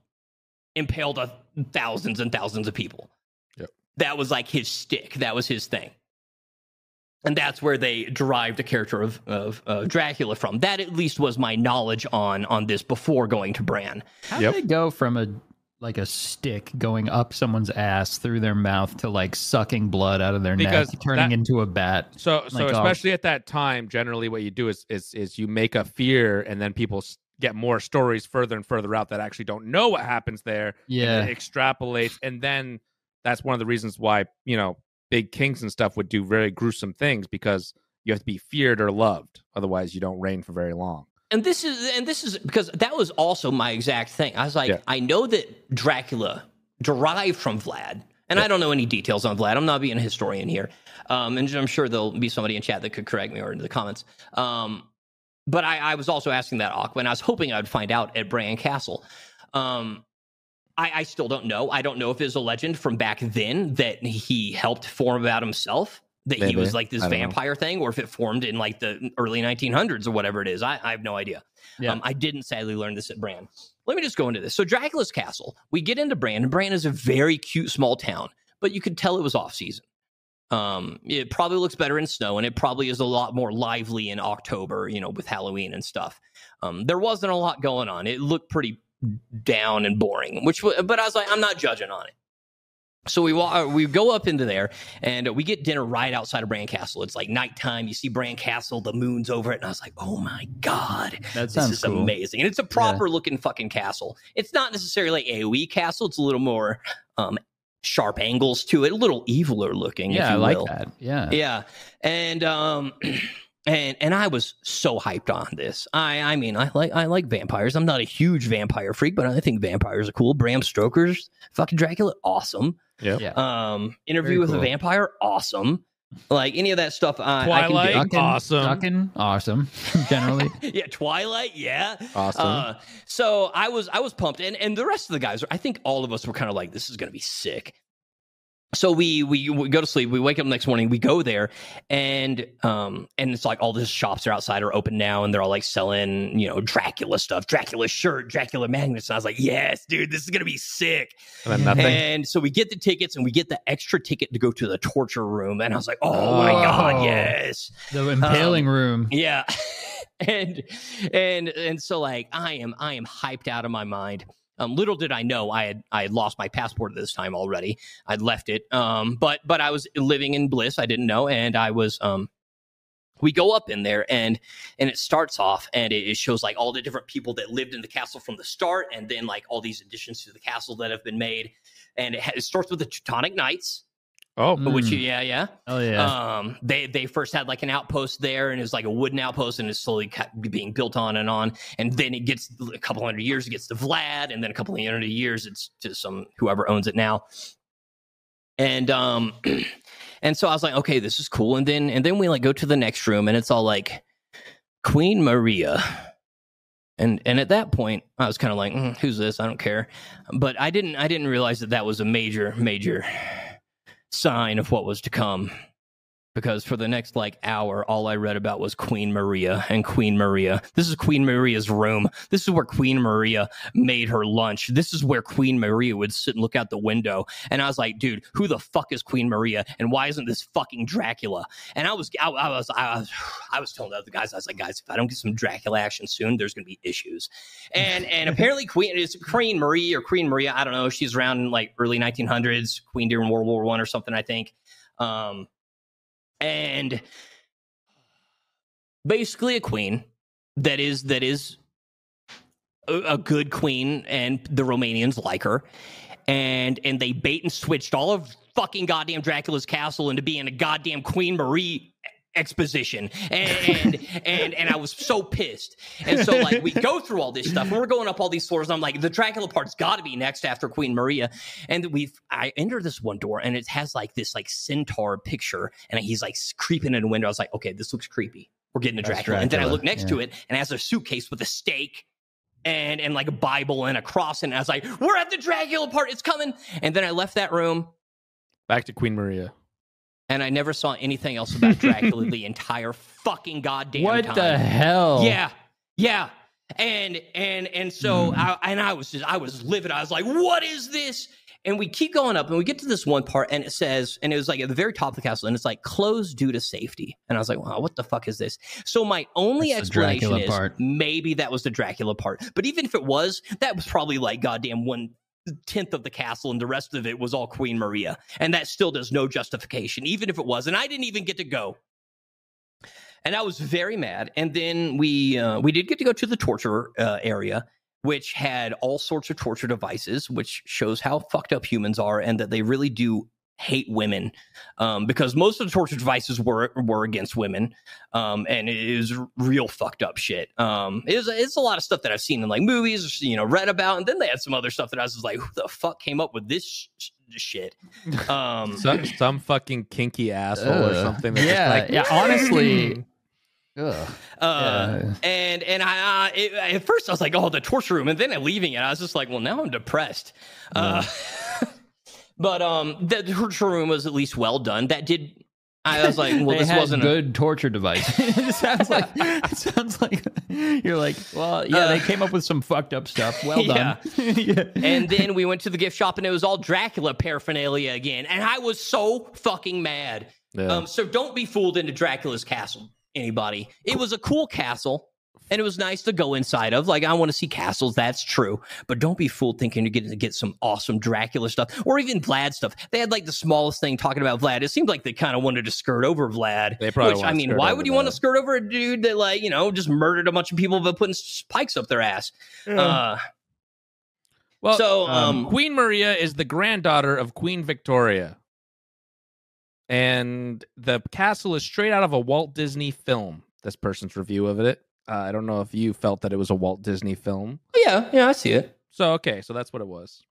impaled a, thousands and thousands of people. Yep. That was like his shtick. That was his thing. And that's where they derived the character of, of uh, Dracula from. That at least was my knowledge on on this before going to Bran. How yep. did it go from a like a stick going up someone's ass through their mouth to like sucking blood out of their because neck, turning that, into a bat? So, like, so especially oh. at that time, generally what you do is, is, is you make a fear, and then people get more stories further and further out that actually don't know what happens there. Yeah. And it extrapolates. And then that's one of the reasons why, you know, big kings and stuff would do very gruesome things, because you have to be feared or loved. Otherwise you don't reign for very long. And this is and this is because that was also my exact thing. I was like, yeah. I know that Dracula derived from Vlad, and yeah. I don't know any details on Vlad. I'm not being a historian here, um, and I'm sure there'll be somebody in chat that could correct me or in the comments. Um, but I, I was also asking that Aqua, and I was hoping I would find out at Bran Castle. Um, I, I still don't know. I don't know if it's a legend from back then that he helped form about himself. That Maybe. he was like this vampire know. thing, or if it formed in like the early nineteen hundreds or whatever it is. I, I have no idea. Yeah. Um, I didn't sadly learn this at Bran. Let me just go into this. So Dracula's castle, we get into Bran, and Bran is a very cute small town, but you could tell it was off season. Um, it probably looks better in snow, and it probably is a lot more lively in October, you know, with Halloween and stuff. Um, there wasn't a lot going on. It looked pretty down and boring, which, but I was like, I'm not judging on it. So we walk, we go up into there, and we get dinner right outside of Bran Castle. It's like nighttime. You see Bran Castle. The moon's over it. And I was like, oh, my God. That sounds This is cool. amazing. And it's a proper-looking yeah. fucking castle. It's not necessarily like AoE castle. It's a little more um, sharp angles to it, a little eviler looking, yeah, if you I will. Yeah, I like that. Yeah. Yeah. And um, And and I was so hyped on this. I I mean, I like I like vampires. I'm not a huge vampire freak, but I think vampires are cool. Bram Stoker's fucking Dracula, awesome. Yep. Yeah. Um, Interview Very with cool. a Vampire, awesome. Like any of that stuff. I, Twilight, I can do. awesome. Duckin, awesome. Generally, yeah. Twilight, yeah. Awesome. Uh, so I was I was pumped, and and the rest of the guys, I think all of us were kind of like, this is gonna be sick. So we, we we go to sleep. We wake up the next morning. We go there, and um and it's like all the shops are outside are open now, and they're all like selling, you know, Dracula stuff, Dracula shirt, Dracula magnets. And I was like, yes, dude, this is gonna be sick. And, nothing. and so we get the tickets, and we get the extra ticket to go to the torture room. And I was like, oh, oh my god, yes, the impaling um, room, yeah. and and and so like I am I am hyped out of my mind. Um, little did I know I had I had lost my passport at this time already. I'd left it, um, but but I was living in bliss. I didn't know, and I was. Um, we go up in there, and and it starts off, and it, it shows like all the different people that lived in the castle from the start, and then like all these additions to the castle that have been made, and it, ha- it starts with the Teutonic Knights. Oh, which yeah, yeah, oh yeah. Um, they they first had like an outpost there, and it was like a wooden outpost, and it's slowly being built on and on, and then it gets a couple hundred years, it gets to Vlad, and then a couple hundred years, it's to some whoever owns it now. And um, and so I was like, okay, this is cool, and then and then we like go to the next room, and it's all like Queen Maria. And and at that point, I was kind of like, mm, who's this? I don't care, but I didn't I didn't realize that that was a major major. sign of what was to come, because for the next like hour all I read about was Queen Maria and Queen Maria. This is Queen Maria's room. This is where Queen Maria made her lunch. This is where Queen Maria would sit and look out the window. And I was like, dude, who the fuck is Queen Maria, and why isn't this fucking Dracula? And I was I, I was I was I was telling the other guys, I was like, guys, if I don't get some Dracula action soon, there's gonna be issues. And and apparently Queen is Queen Marie or Queen Maria, I don't know, she's around in like early nineteen hundreds, Queen during World War One or something, I think. Um And basically a queen that is that is a, a good queen, and the Romanians like her. And and they bait and switched all of fucking goddamn Dracula's castle into being a goddamn Queen Marie exposition. And and, and and I was so pissed. And so like we go through all this stuff, and we're going up all these floors, and I'm like, the Dracula part's got to be next after Queen Maria. And we I enter this one door, and it has like this like centaur picture, and he's like creeping in a window. I was like, okay, this looks creepy, we're getting a Dracula. Dracula. And then I look next yeah. to it, and it has a suitcase with a stake and and like a Bible and a cross, and I was like, we're at the Dracula part, it's coming. And then I left that room, back to Queen Maria. And I never saw anything else about Dracula the entire fucking goddamn what time. What the hell? Yeah, yeah. And and and so mm. I and I was just I was livid. I was like, what is this? And we keep going up, and we get to this one part, and it says, and it was like at the very top of the castle, and it's like closed due to safety. And I was like, wow, what the fuck is this? So my only That's explanation is part. maybe that was the Dracula part. But even if it was, that was probably like goddamn one tenth of the castle, and the rest of it was all Queen Maria, and that still does no justification, even if it was. And I didn't even get to go, and I was very mad. And then we uh, we did get to go to the torture uh, area, which had all sorts of torture devices, which shows how fucked up humans are, and that they really do hate women, um, because most of the torture devices were were against women, um, and it is real fucked up shit. Um, it was, it's a lot of stuff that I've seen in like movies, or, you know, read about, and then they had some other stuff that I was just like, who the fuck came up with this sh- shit? Um, some, some fucking kinky asshole uh, or something. That's yeah, just like, yeah, honestly. Uh, yeah. And and I uh, it, at first I was like, oh, the torture room, and then I'm leaving it. I was just like, well, now I'm depressed. Yeah. Uh, But um, the torture room was at least well done. That did, I was like, well, this wasn't a good torture device. It sounds like, it sounds like you're like, well, yeah, uh, they came up with some fucked up stuff. Well yeah. done. yeah. And then we went to the gift shop, and it was all Dracula paraphernalia again, and I was so fucking mad. Yeah. Um, so don't be fooled into Dracula's castle, anybody. It was a cool castle, and it was nice to go inside of. Like, I want to see castles, that's true. But don't be fooled thinking you're getting to get some awesome Dracula stuff, or even Vlad stuff. They had, like, the smallest thing talking about Vlad. It seemed like they kind of wanted to skirt over Vlad. They probably which, I mean, why would you Vlad. want to skirt over a dude that, like, you know, just murdered a bunch of people by putting spikes up their ass? Yeah. Uh, well, so, um, um, Queen Maria is the granddaughter of Queen Victoria. And the castle is straight out of a Walt Disney film. this person's review of it. Uh, I don't know if you felt that it was a Walt Disney film. Yeah, yeah, I see it. So, okay, so that's what it was.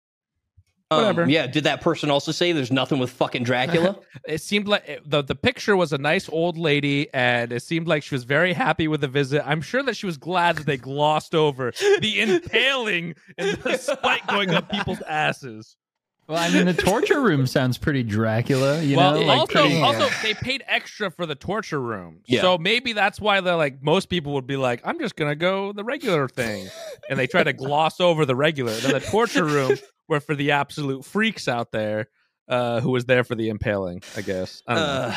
Um, Whatever. Yeah, did that person also say there's nothing with fucking Dracula? It seemed like it, the, the picture was a nice old lady, and it seemed like she was very happy with the visit. I'm sure that she was glad that they glossed over the impaling and the spike going up people's asses. Well, I mean, the torture room sounds pretty Dracula, you well, know? Like, also, pretty, yeah. also, they paid extra for the torture room. Yeah. So maybe that's why they're like, most people would be like, I'm just going to go the regular thing. And they try to gloss over the regular. Then the torture room were for the absolute freaks out there uh, who was there for the impaling, I guess. I don't uh, know.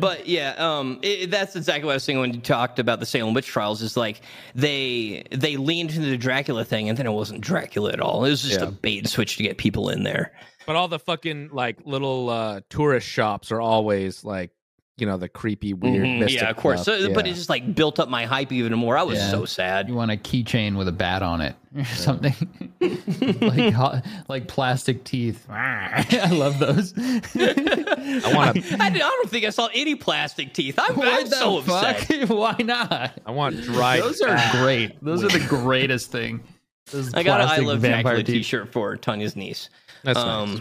But yeah, um, it, that's exactly what I was saying when you talked about the Salem Witch Trials, is like they they leaned into the Dracula thing, and then it wasn't Dracula at all. It was just yeah. a bait and switch to get people in there. But all the fucking like little uh, tourist shops are always like, you know, the creepy, weird mm-hmm. mystic Yeah, of course. So, yeah. But it just like built up my hype even more. I was yeah. so sad. You want a keychain with a bat on it or yeah. something. like hot, like plastic teeth. I love those. I want. I, I, I don't think I saw any plastic teeth. I'm, I'm so upset. Fuck? Why not? I want dry. Those are great. Those are the greatest thing. Those I got an I Love Dracula t-shirt for Tanya's niece. That's um, nice.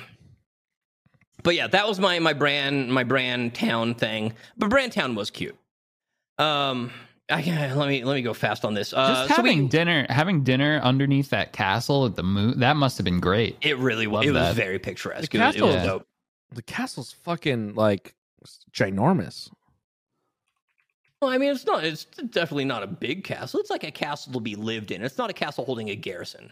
But yeah, that was my my brand my brand town thing. But Bran Town was cute. Um, I can let me let me go fast on this. Uh, Just having so we, dinner having dinner underneath that castle at the moon, that must have been great. It really was. It that. was very picturesque. The castle, it was, it was dope. The castle's fucking like ginormous. Well, I mean, it's not. It's definitely not a big castle. It's like a castle to be lived in. It's not a castle holding a garrison.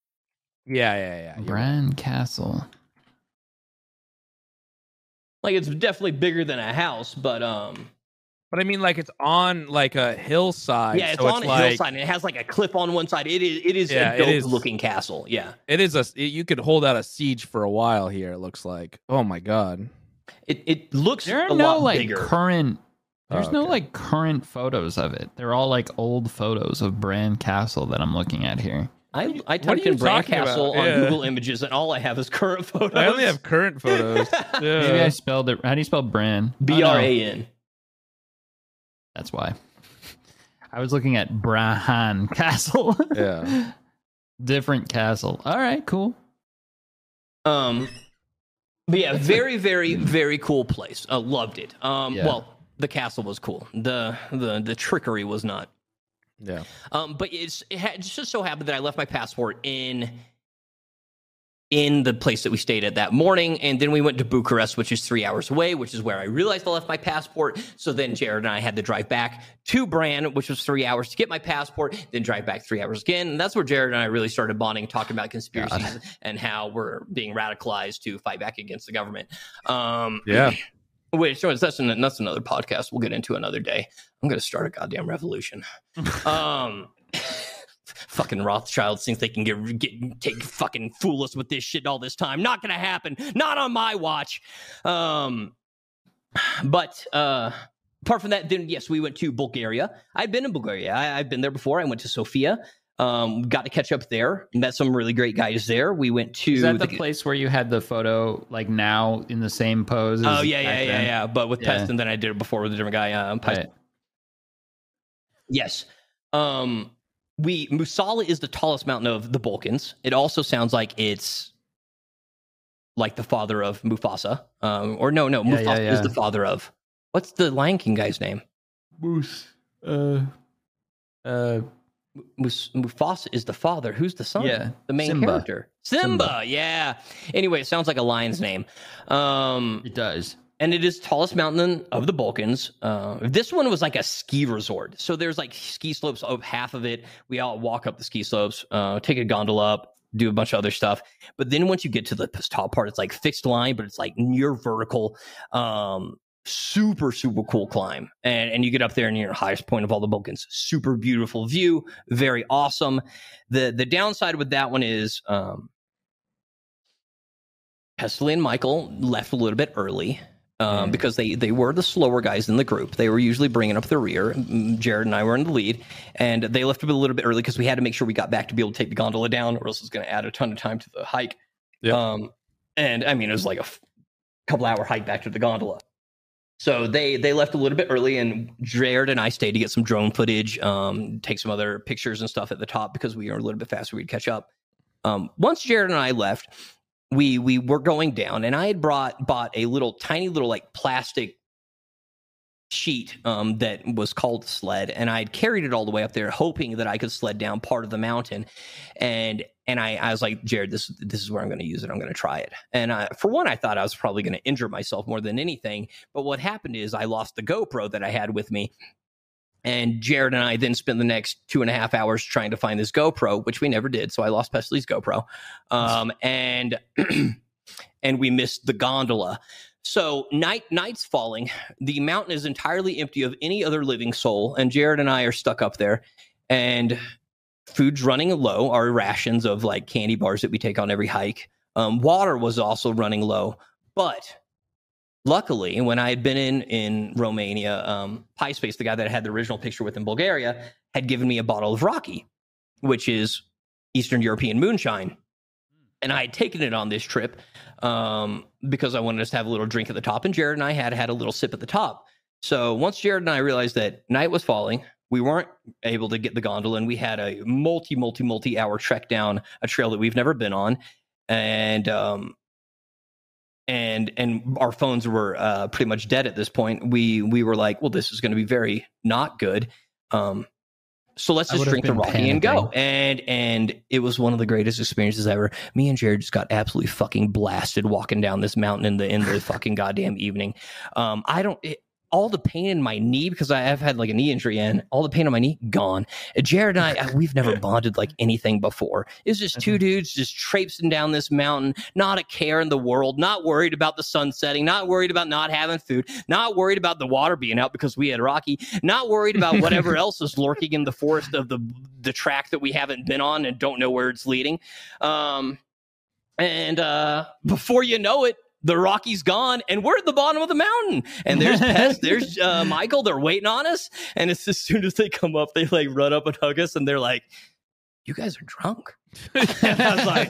Yeah, yeah, yeah. Bran right. Castle. Like, it's definitely bigger than a house, but um, but I mean, like, it's on like a hillside. Yeah, it's so on it's a like... hillside, and it has like a cliff on one side. It is, it is yeah, a dope-looking castle. Yeah, it is a. It, you could hold out a siege for a while here. It looks like. Oh my god. It it looks. There are a no lot like bigger. current. There's oh, okay. no like current photos of it. They're all like old photos of Bran Castle that I'm looking at here. I, I typed in Bran Castle on yeah. Google Images, and all I have is current photos. I only have current photos. Yeah. Maybe I spelled it. How do you spell Bran? B R A N. Oh, no. That's why. I was looking at Bran Castle. Yeah. Different castle. All right, cool. Um, but yeah, very, very, very cool place. I uh, loved it. Um, yeah. Well, the castle was cool. The the the trickery was not. Yeah, um, but it's it, had, it just so happened that I left my passport in in the place that we stayed at that morning, and then we went to Bucharest, which is three hours away, which is where I realized I left my passport. So then Jared and I had to drive back to Bran, which was three hours to get my passport, then drive back three hours again. And that's where Jared and I really started bonding, talking about conspiracies God. and how we're being radicalized to fight back against the government. Um, yeah. Which that's an, that's another podcast. We'll get into another day. I'm gonna start a goddamn revolution. um, fucking Rothschild thinks they can get, get take fucking fool us with this shit all this time. Not gonna happen. Not on my watch. Um, but uh, apart from that, then yes, we went to Bulgaria. I've been in Bulgaria. I, I've been there before. I went to Sofia. Um, got to catch up there. Met some really great guys there. We went to... Is that the, the place where you had the photo, like, now in the same pose? As oh, yeah, yeah, yeah, yeah, yeah. But with yeah. Pest, and then I did it before with a different guy. Um, Pest. Right. Yes. Um, we Musala is the tallest mountain of the Balkans. It also sounds like it's like the father of Mufasa. Um, or no, no, yeah, Mufasa yeah, yeah. is the father of... What's the Lion King guy's name? Moose. Uh... Uh... Mufasa is the father. Who's the son? Yeah, the main Simba. character. Simba, Simba. Yeah. Anyway, it sounds like a lion's name. Um, it does. And it is tallest mountain of the Balkans. Uh, this one was like a ski resort. So there's like ski slopes of half of it. We all walk up the ski slopes, uh, take a gondola up, do a bunch of other stuff. But then once you get to the top part, it's like fixed line, but it's like near vertical. Um, super, super cool climb. And, and you get up there and you're at the highest point of all the Vulcans. Super beautiful view. Very awesome. The, the downside with that one is um, Pestley and Michael left a little bit early. Um, because they, they were the slower guys in the group. They were usually bringing up the rear. Jared and I were in the lead, and they left a little bit early because we had to make sure we got back to be able to take the gondola down, or else it was going to add a ton of time to the hike. Yep. Um, and, I mean, it was like a f- couple-hour hike back to the gondola. So they, they left a little bit early, and Jared and I stayed to get some drone footage, um, take some other pictures and stuff at the top because we were a little bit faster. We'd catch up. Um, once Jared and I left... We we were going down, and I had brought bought a little tiny little like plastic sheet um, that was called sled, and I had carried it all the way up there, hoping that I could sled down part of the mountain. And and I, I was like, Jared, this this is where I'm going to use it. I'm going to try it. And I, for one, I thought I was probably going to injure myself more than anything. But what happened is I lost the GoPro that I had with me. And Jared and I then spent the next two and a half hours trying to find this GoPro, which we never did. So I lost Pestley's GoPro, um, and and we missed the gondola. So night night's falling. The mountain is entirely empty of any other living soul, and Jared and I are stuck up there. And food's running low. Our rations of like candy bars that we take on every hike. Um, water was also running low, but. Luckily, when I had been in, in Romania, um, Pie Space, the guy that I had the original picture with in Bulgaria, had given me a bottle of Rakii, which is Eastern European moonshine. And I had taken it on this trip um, because I wanted us to have a little drink at the top. And Jared and I had had a little sip at the top. So once Jared and I realized that night was falling, we weren't able to get the gondola. And we had a multi, multi, multi hour trek down a trail that we've never been on. And... Um, And and our phones were uh, pretty much dead at this point. We we were like, well, this is going to be very not good. Um, so let's just drink the Rocky and go. And and it was one of the greatest experiences ever. Me and Jared just got absolutely fucking blasted walking down this mountain in the in the fucking goddamn evening. Um, I don't it, all the pain in my knee because I have had like a knee injury and all the pain on my knee gone. Jared and I, we've never bonded like anything before. It's just two dudes just traipsing down this mountain, not a care in the world, not worried about the sun setting, not worried about not having food, not worried about the water being out because we had Rakii, not worried about whatever else is lurking in the forest of the, the track that we haven't been on and don't know where it's leading. Um, and uh, before you know it, the Rocky's gone, and we're at the bottom of the mountain. And there's Pest, there's uh, Michael. They're waiting on us. And it's as soon as they come up, they like run up and hug us, and they're like, "You guys are drunk." And I was like,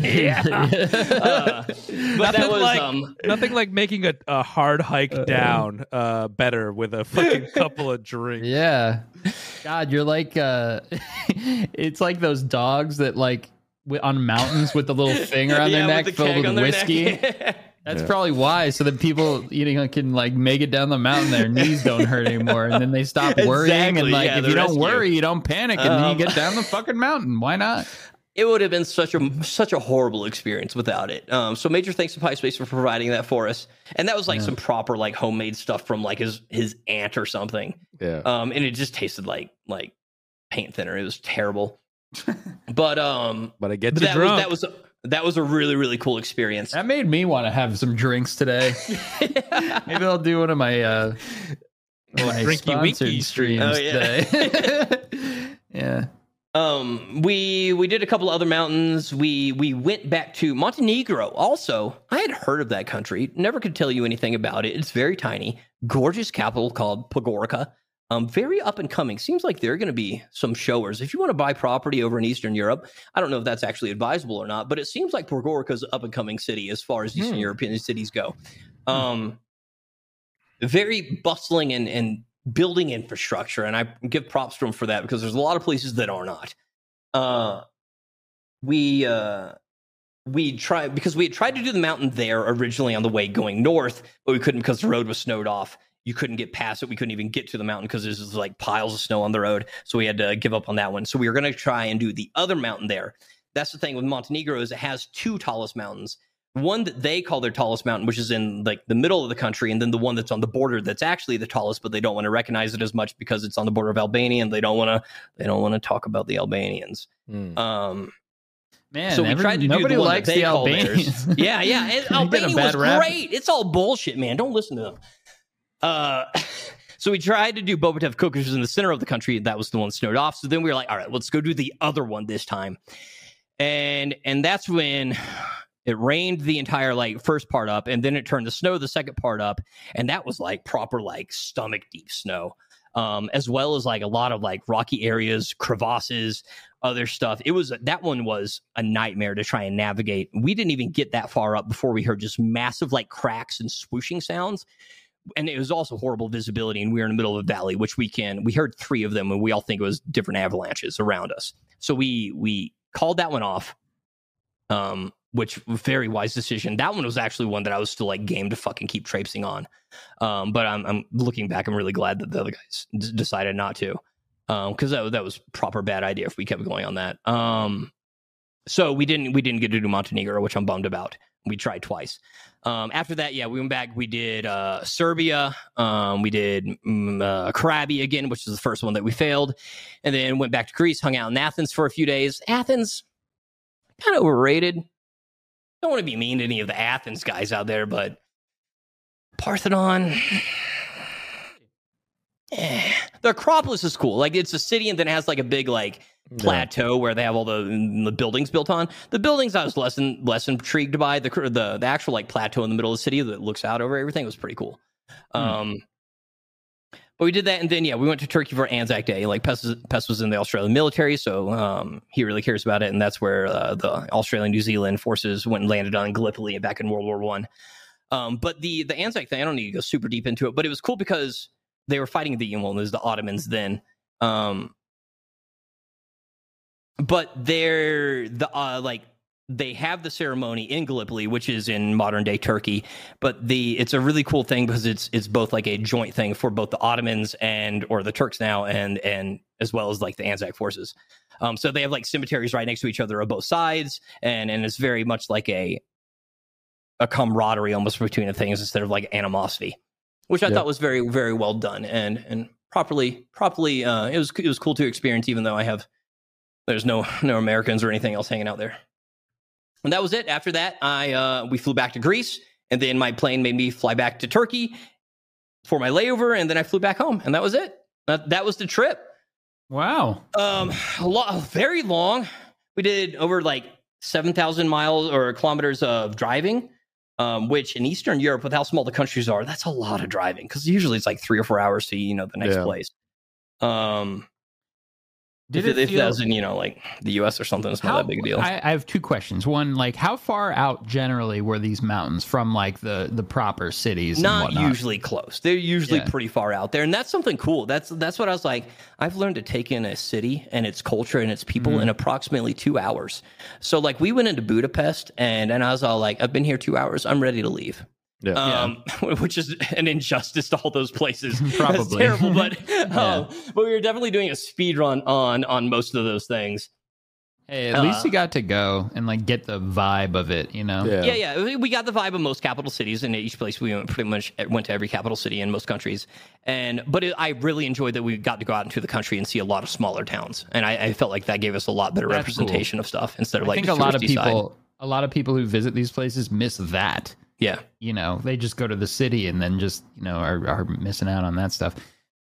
"Yeah." Uh, but nothing that was like, um, nothing like making a, a hard hike uh, down uh, better with a fucking couple of drinks. Yeah, God, you're like, uh, it's like those dogs that like. On mountains with the little thing around yeah, their neck with the filled with whiskey. Yeah. That's yeah. probably why. So that people you know, can like make it down the mountain, their knees don't hurt anymore, and then they stop worrying. Exactly. And like, yeah, if you rescue. don't worry, you don't panic, and um, then you get down the fucking mountain. Why not? It would have been such a such a horrible experience without it. Um, so major thanks to Pie Space for providing that for us. And that was like yeah. some proper like homemade stuff from like his his aunt or something. Yeah. Um, and it just tasted like like paint thinner. It was terrible. But um, but I get but that, was, that was a, that was a really really cool experience. That made me want to have some drinks today. Yeah. Maybe I'll do one of my uh, my sponsored streams oh, yeah. today. Yeah. Um, we we did a couple other mountains. We we went back to Montenegro. Also, I had heard of that country. Never could tell you anything about it. It's very tiny, gorgeous capital called Podgorica. Um, very up and coming. Seems like there are going to be some showers. If you want to buy property over in Eastern Europe, I don't know if that's actually advisable or not, but it seems like Podgorica's up and coming city as far as Eastern mm. European cities go. Um, very bustling and, and building infrastructure, and I give props to them for that because there's a lot of places that are not. Uh, we uh, we tried because we had tried to do the mountain there originally on the way going north, but we couldn't because the road was snowed off. You couldn't get past it. We couldn't even get to the mountain because there's just like piles of snow on the road. So we had to give up on that one. So we were going to try and do the other mountain there. That's the thing with Montenegro is it has two tallest mountains. One that they call their tallest mountain, which is in like the middle of the country, and then the one that's on the border that's actually the tallest, but they don't want to recognize it as much because it's on the border of Albania, and they don't want to they don't want to talk about the Albanians. Mm. Um, Man, so we every, tried to nobody do the likes the Albanians. yeah, yeah. And Albania was rap. great. It's all bullshit, man. Don't listen to them. Uh, so we tried to do Bobatev cookers in the center of the country. That was the one snowed off. So then we were like, all right, let's go do the other one this time. And and that's when it rained the entire like first part up, and then it turned to snow the second part up, and that was like proper like stomach deep snow, um, as well as like a lot of like rocky areas, crevasses. Other stuff. It was that one was a nightmare to try and navigate. We didn't even get that far up before we heard just massive like cracks and swooshing sounds, and it was also horrible visibility. And we were in the middle of a valley, which we can. We heard three of them, and we all think it was different avalanches around us. So we we called that one off, um, which was a very wise decision. That one was actually one that I was still like game to fucking keep traipsing on, um, but I'm, I'm looking back. I'm really glad that the other guys d- decided not to. Because um, that, that was proper bad idea if we kept going on that. Um, so we didn't we didn't get to do Montenegro, which I'm bummed about. We tried twice. Um, after that, yeah, we went back. We did uh, Serbia. Um, we did um, uh, Krabi again, which is the first one that we failed. And then went back to Greece, hung out in Athens for a few days. Athens, kind of overrated. Don't want to be mean to any of the Athens guys out there, but Parthenon... Yeah. The Acropolis is cool. Like it's a city and then it has like a big like plateau yeah. where they have all the, the buildings built on. The buildings I was less in, less intrigued by. The, the the actual like plateau in the middle of the city that looks out over everything was pretty cool. Um, hmm. But we did that and then yeah, we went to Turkey for Anzac Day. Like Pes, Pes was in the Australian military, so um, he really cares about it. And that's where uh, the Australian New Zealand forces went and landed on Gallipoli back in World War One. Um, but the the Anzac thing, I don't need to go super deep into it, but it was cool because. They were fighting the well, there's the Ottomans then, um, but they're the uh, like they have the ceremony in Gallipoli, which is in modern day Turkey. But the it's a really cool thing because it's it's both like a joint thing for both the Ottomans and or the Turks now and and as well as like the Anzac forces. Um, so they have like cemeteries right next to each other on both sides, and and it's very much like a a camaraderie almost between the things instead of like animosity. Which I yeah. thought was very, very well done and and properly, properly. Uh, it was it was cool to experience, even though I have there's no no Americans or anything else hanging out there. And that was it. After that, I uh, we flew back to Greece, and then my plane made me fly back to Turkey for my layover, and then I flew back home, and that was it. That, that was the trip. Wow, um, a lot, very long. We did over like seven thousand miles or kilometers of driving. Um, which in Eastern Europe, with how small the countries are, that's a lot of driving because usually it's like three or four hours to you know the next yeah. place. Um, Did if it, it feel, doesn't, you know, like the U S or something, it's not how, that big a deal. I, I have two questions. One, like, how far out generally were these mountains from like the the proper cities? Not and usually close. They're usually yeah. pretty far out there, and that's something cool. That's that's what I was like. I've learned to take in a city and its culture and its people mm-hmm. in approximately two hours. So like, we went into Budapest, and and I was all like, I've been here two hours. I'm ready to leave. Yeah. Um, yeah. Which is an injustice to all those places. Probably. That's terrible, but yeah. um, but we were definitely doing a speed run on on most of those things. Hey, at uh, least you got to go and like get the vibe of it, you know? Yeah. yeah, yeah. We got the vibe of most capital cities, and each place we went pretty much went to every capital city in most countries. And but it, I really enjoyed that we got to go out into the country and see a lot of smaller towns, and I, I felt like that gave us a lot better That's representation cool. of stuff instead of I like. I think a lot of people, side. a lot of people who visit these places miss that. Yeah. You know, they just go to the city and then just, you know, are, are missing out on that stuff.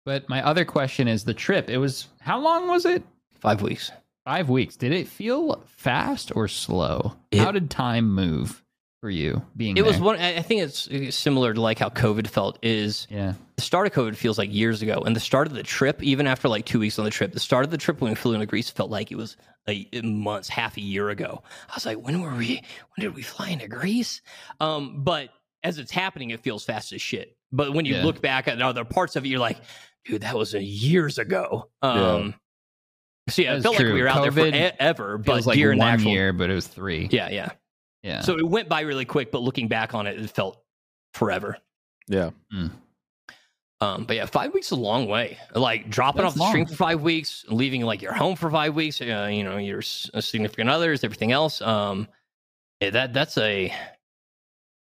But my other question is the trip. It was, how long was it? Five weeks. Five weeks. Did it feel fast or slow? It, how did time move for you being It there? was one, I think it's similar to like how COVID felt is yeah. the start of COVID feels like years ago. And the start of the trip, even after like two weeks on the trip, the start of the trip when we flew into Greece felt like it was a month, half a year ago. I was like, when were we, when did we fly into Greece? Um, but as it's happening, it feels fast as shit. But when you yeah. look back at other parts of it, you're like, dude, that was a years ago. Um, yeah. So yeah, that it felt true. like we were out COVID there forever. But was like one actual, year, but it was three. Yeah, yeah. Yeah. So it went by really quick, but looking back on it, it felt forever. Yeah. Mm. Um, but yeah, five weeks is a long way. Like dropping That's off the long. stream for five weeks, leaving like your home for five weeks, uh, you know, your significant others, everything else. Um, yeah, that that's a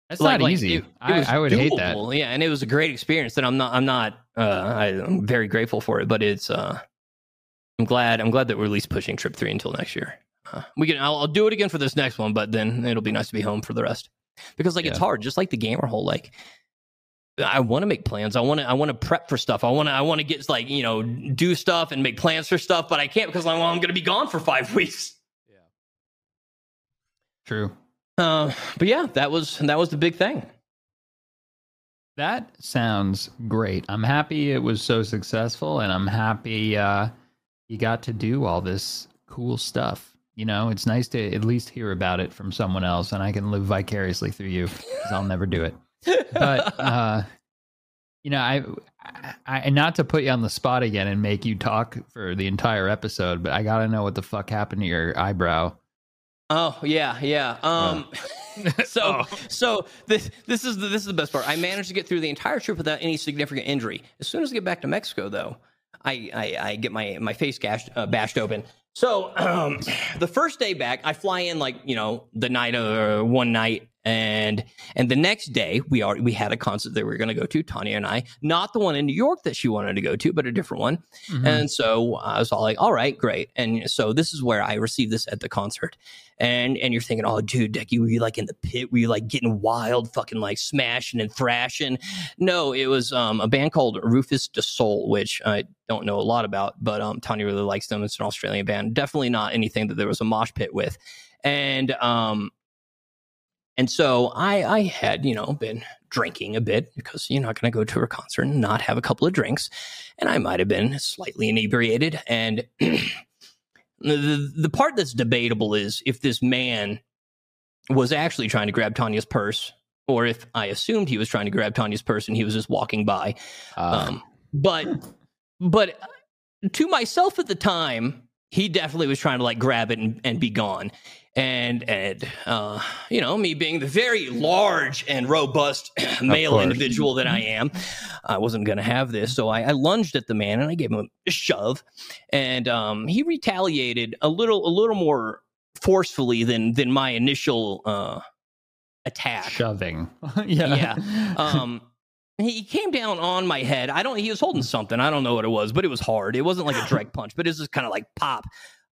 that's like, not like easy. It, it I, I would doable. hate that. Yeah, and it was a great experience, and I'm not I'm not uh, I, I'm very grateful for it. But it's uh, I'm glad I'm glad that we're at least pushing Trip Three until next year. Uh, we can. I'll, I'll do it again for this next one, but then it'll be nice to be home for the rest. Because like yeah. it's hard, just like the gamer hole. Like I want to make plans. I want to. I want to prep for stuff. I want to. I want to get like you know do stuff and make plans for stuff, but I can't because I'm, well, I'm going to be gone for five weeks. Yeah. True. Uh, but yeah, that was that was the big thing. That sounds great. I'm happy it was so successful, and I'm happy uh, you got to do all this cool stuff. You know, it's nice to at least hear about it from someone else, and I can live vicariously through you because I'll never do it. But, uh, you know, I, I, not to put you on the spot again and make you talk for the entire episode, but I got to know what the fuck happened to your eyebrow. Oh, yeah, yeah. Um, yeah. so, oh. so this, this is the, this is the best part. I managed to get through the entire trip without any significant injury. As soon as I get back to Mexico, though, I, I, I get my, my face gashed, uh, bashed open. So um, the first day back, I fly in like, you know, the night of uh, one night. And and the next day we already we had a concert that we were going to go to, Tanya and I, not the one in New York that she wanted to go to, but a different one. Mm-hmm. And so I was all like, all right, great. And so this is where I received this at the concert. And and you're thinking, oh, dude, Decky, were you like in the pit? Were you like getting wild, fucking like smashing and thrashing? No, it was um, a band called Rufus Du Sol, which I don't know a lot about, but um, Tanya really likes them. It's an Australian band. Definitely not anything that there was a mosh pit with. And um. And so I, I had, you know, been drinking a bit because you're not going to go to a concert and not have a couple of drinks. And I might have been slightly inebriated. And the, the part that's debatable is if this man was actually trying to grab Tanya's purse or if I assumed he was trying to grab Tanya's purse and he was just walking by. Uh. Um, but but to myself at the time, he definitely was trying to like grab it and, and be gone. And, and uh, you know, me being the very large and robust male individual that I am, I wasn't going to have this. So I, I lunged at the man and I gave him a shove, and um, he retaliated a little, a little more forcefully than than my initial uh, attack. Shoving, yeah, yeah. Um, he came down on my head. I don't. He was holding something. I don't know what it was, but it was hard. It wasn't like a direct punch, but it was just kind of like pop,